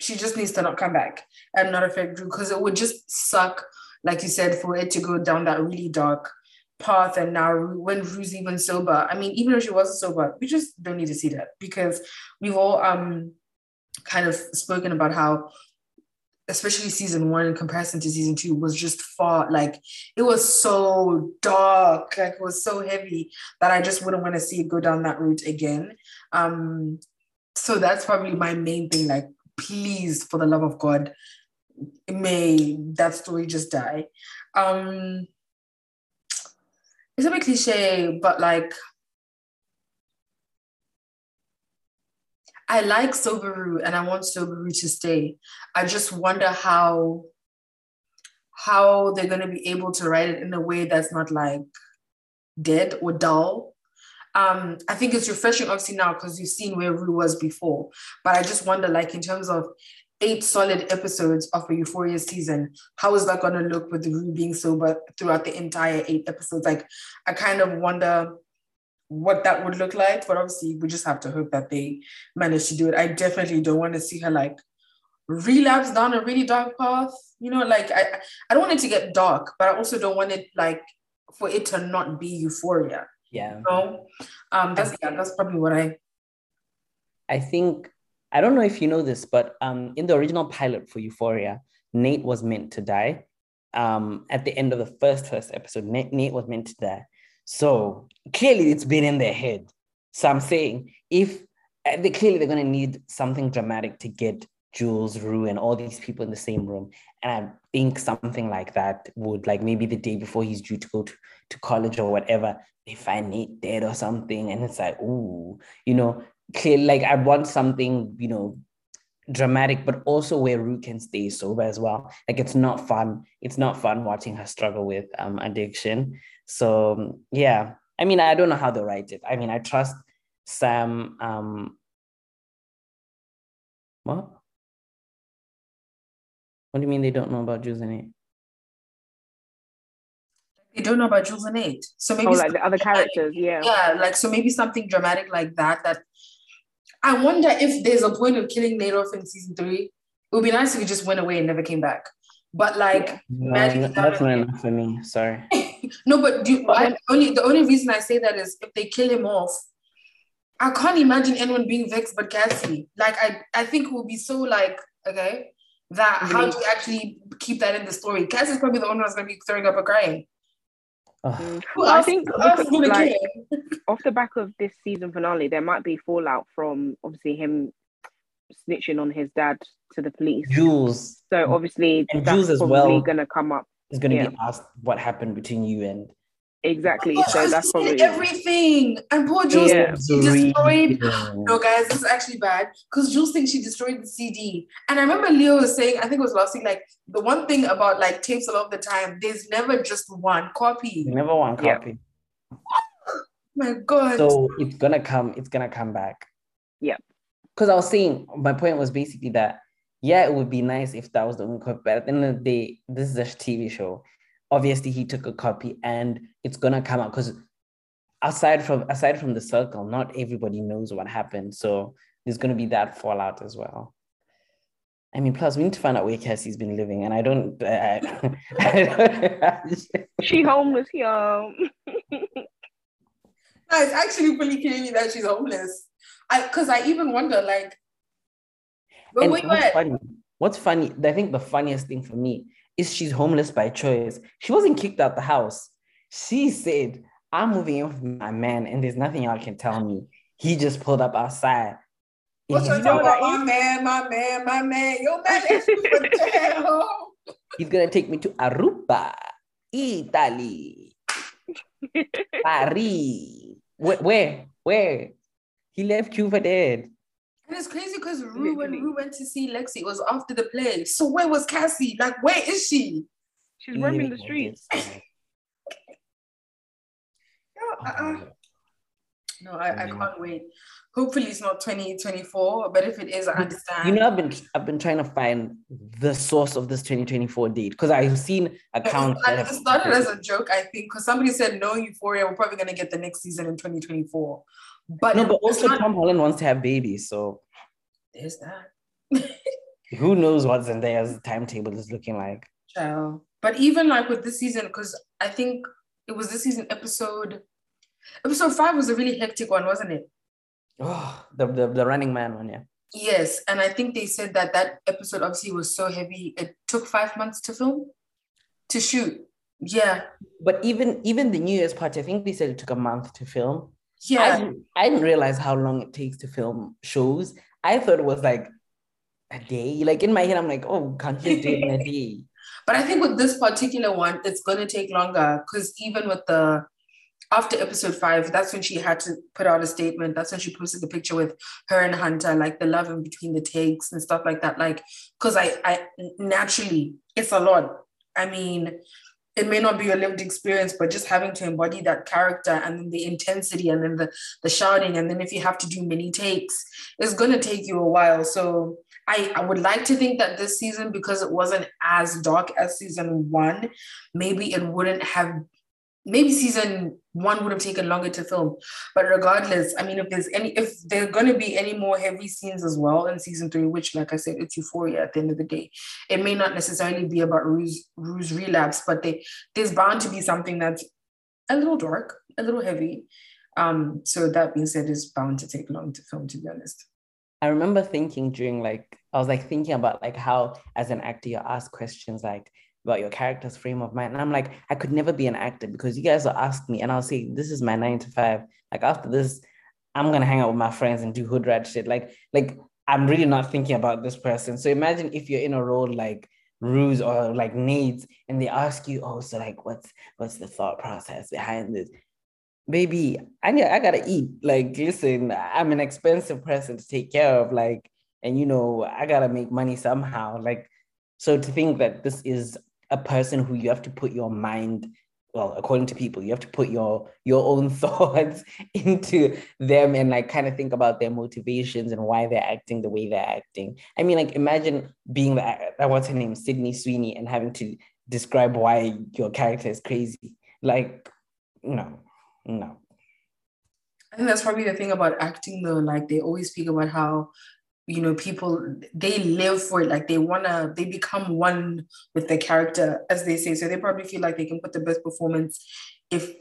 she just needs to not come back and not affect Drew, because it would just suck, like you said, for it to go down that really dark path. And now when Drew's even sober, I mean, even if she wasn't sober, we just don't need to see that, because we've all kind of spoken about how, especially season 1 in comparison to season 2 was just far, like it was so dark, like it was so heavy that I just wouldn't want to see it go down that route again. So that's probably my main thing. Like, please, for the love of God, may that story just die. It's a bit cliche, but like, I like Soberu and I want Soberu to stay. I just wonder how they're going to be able to write it in a way that's not like dead or dull. I think it's refreshing obviously now because you've seen where Rue was before, but I just wonder, like, in terms of 8 solid episodes of a Euphoria season, how is that going to look with Rue being sober throughout the entire 8 episodes? Like, I kind of wonder what that would look like, but obviously we just have to hope that they manage to do it. I definitely don't want to see her like relapse down a really dark path, you know, like I don't want it to get dark, but I also don't want it like for it to not be Euphoria. Yeah. So that's probably what I think. I don't know if you know this, but in the original pilot for Euphoria, Nate was meant to die. At the end of the first episode, Nate was meant to die. So clearly it's been in their head. So I'm saying they're going to need something dramatic to get Jules, Rue, and all these people in the same room. And I think something like that would, like, maybe the day before he's due to go to college or whatever, they find Nate dead or something. And it's like, ooh, you know, clearly, like, I want something, you know, dramatic, but also where Rue can stay sober as well. Like, it's not fun. It's not fun watching her struggle with addiction. So yeah, I mean, I don't know how they write it. I mean, I trust Sam. What? What do you mean they don't know about Jules and Nate? They don't know about Jules and Nate. So maybe like the other characters, yeah. Yeah, like, so maybe something dramatic like that. I wonder if there's a point of killing Nate off in season 3. It would be nice if he just went away and never came back. But like, no, that's not enough for me. Sorry. No, but the only reason I say that is if they kill him off, I can't imagine anyone being vexed but Cassie. Like, I think we'll be so like, okay, that really? How do you actually keep that in the story? Cassie's probably the only one that's going to be throwing up a crying. Well, I think like, off the back of this season finale, there might be fallout from obviously him snitching on his dad to the police. Jules. So obviously and that's Jules as probably well going to come up. It's going to be asked what happened between you and... Exactly. Oh, so that's probably everything. And poor Jules destroyed. No, guys, this is actually bad because Jules thinks she destroyed the CD. And I remember Leo was saying, I think it was last week, like the one thing about like tapes a lot of the time, there's never just one copy. Never one copy. Yeah. Oh, my God. So it's gonna come back. Yeah. Because I was saying, my point was basically that yeah, it would be nice if that was the only copy, but at the end of the day, this is a TV show. Obviously, he took a copy, and it's gonna come out because aside from the circle, not everybody knows what happened. So there's gonna be that fallout as well. I mean, plus we need to find out where Cassie's been living, and I don't. She homeless, yo. No, it's actually pretty clearly that she's homeless. Because I even wonder, like, what's funny? I think the funniest thing for me is she's homeless by choice. She wasn't kicked out the house. She said, I'm moving in with my man and there's nothing y'all can tell me. He just pulled up outside. What's your talking about? My man. Your man is super jail. He's going to take me to Aruba, Italy, Paris. Where? He left you for dead. And it's crazy because when Rue went to see Lexi, it was after the play. So where was Cassie? Like, where is she? She's roaming the streets. No, I can't wait. Hopefully it's not 2024, but if it is, I understand. You know, I've been trying to find the source of this 2024 date because I've seen accounts. It started as a joke, I think, because somebody said, no, Euphoria, we're probably going to get the next season in 2024. But also Tom Holland wants to have babies, so there's that. Who knows what Zendaya's timetable is looking like? Child. But even like with this season, because I think it was this season episode 5 was a really hectic one, wasn't it? Oh, the Running Man one, yeah. Yes, and I think they said that episode obviously was so heavy. It took 5 months to shoot. Yeah. But even the New Year's party, I think they said it took a month to film. Yeah, I didn't realize how long it takes to film shows. I thought it was like a day. Like in my head, I'm like, oh, can't you do it in a day? But I think with this particular one, it's going to take longer because even with after episode 5, that's when she had to put out a statement. That's when she posted the picture with her and Hunter, like the love in between the takes and stuff like that. Like, because I naturally, it's a lot. I mean, it may not be your lived experience, but just having to embody that character and then the intensity and then the shouting. And then if you have to do many takes, it's going to take you a while. So I would like to think that this season, because it wasn't as dark as season 1, maybe season 1 would have taken longer to film. But regardless, I mean, if there are going to be any more heavy scenes as well in season 3, which, like I said, it's Euphoria at the end of the day. It may not necessarily be about Rue's relapse, but there's bound to be something that's a little dark, a little heavy. So that being said, it's bound to take long to film, to be honest. I remember thinking I was thinking about how as an actor, you're asked questions like, about your character's frame of mind. And I'm like, I could never be an actor because you guys will ask me and I'll say, this is my 9 to 5. Like after this, I'm going to hang out with my friends and do hood rat shit. Like I'm really not thinking about this person. So imagine if you're in a role like Rue's or like Nate's and they ask you, oh, so like, what's the thought process behind this? Baby, I got to eat. Like, listen, I'm an expensive person to take care of. Like, and you know, I got to make money somehow. Like, so to think that this is a person who you have to put your mind, well, according to people, you have to put your own thoughts into them and like kind of think about their motivations and why they're acting the way they're acting. I mean, like imagine being what's her name, Sydney Sweeney, and having to describe why your character is crazy. Like, no. I think that's probably the thing about acting though. Like they always speak about how, you know, people, they live for it. Like they become one with the character, as they say. So they probably feel like they can put the best performance if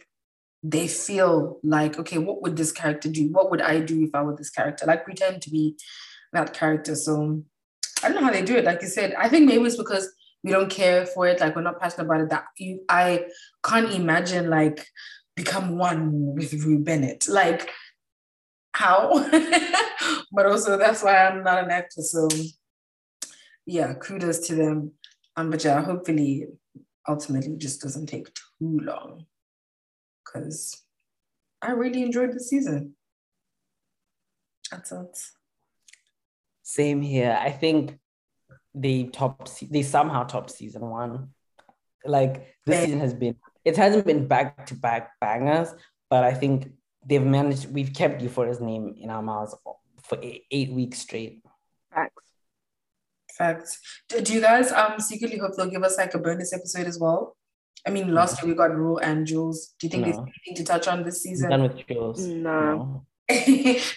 they feel like, okay, what would this character do? What would I do if I were this character? Like, pretend to be that character. So I don't know how they do it. Like you said, I think maybe it's because we don't care for it. Like, we're not passionate about it. I can't imagine, like, become one with Rue Bennett. Like, how? But also, that's why I'm not an actor. So yeah, kudos to them. But yeah, hopefully, ultimately, it just doesn't take too long, because I really enjoyed the season. That's it. Same here. I think they somehow topped season one. Like, this season hasn't been back-to-back bangers, but I think we've kept Euphoria's name in our mouths for 8 weeks straight. Facts. Do you guys secretly hope they'll give us like a bonus episode as well? I mean, last year we got Rue and Jules. Do you think there's anything to touch on this season? Done with Jules. No.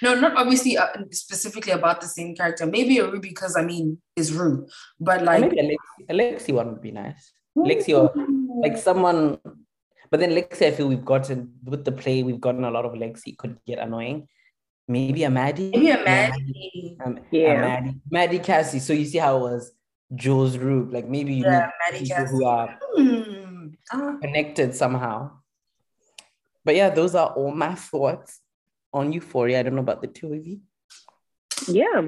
No, not obviously specifically about the same character. Maybe a Rue, because I mean, it's Rue. But like, or maybe Alexi one would be nice. Lexi or like someone, but then Lexi, I feel we've gotten a lot of Lexi, could get annoying. Maybe a Maddie. Maddie Cassie. So you see how it was Jules Rue. Like, maybe you need people Cassie who are connected somehow. But yeah, those are all my thoughts on Euphoria. I don't know about the two of you. Yeah.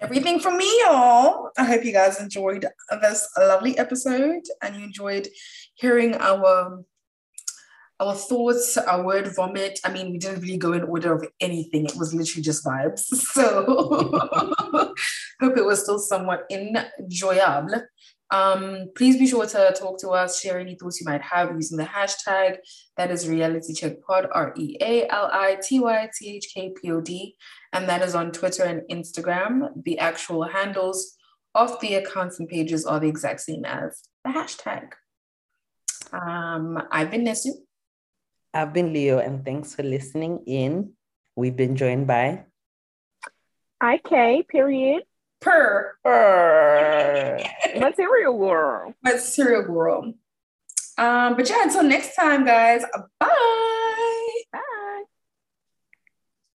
Everything from me, y'all. I hope you guys enjoyed this lovely episode and you enjoyed hearing our thoughts, our word vomit. I mean, we didn't really go in order of anything. It was literally just vibes. So hope it was still somewhat enjoyable. Please be sure to talk to us, share any thoughts you might have using the hashtag that is realitycheckpod, realitycheckpod, and that is on Twitter and Instagram. The actual handles of the accounts and pages are the exact same as the hashtag. I've been Nesu. I've been Leo, and thanks for listening in. We've been joined by IK, period. Material world. But yeah, until next time, guys. Bye.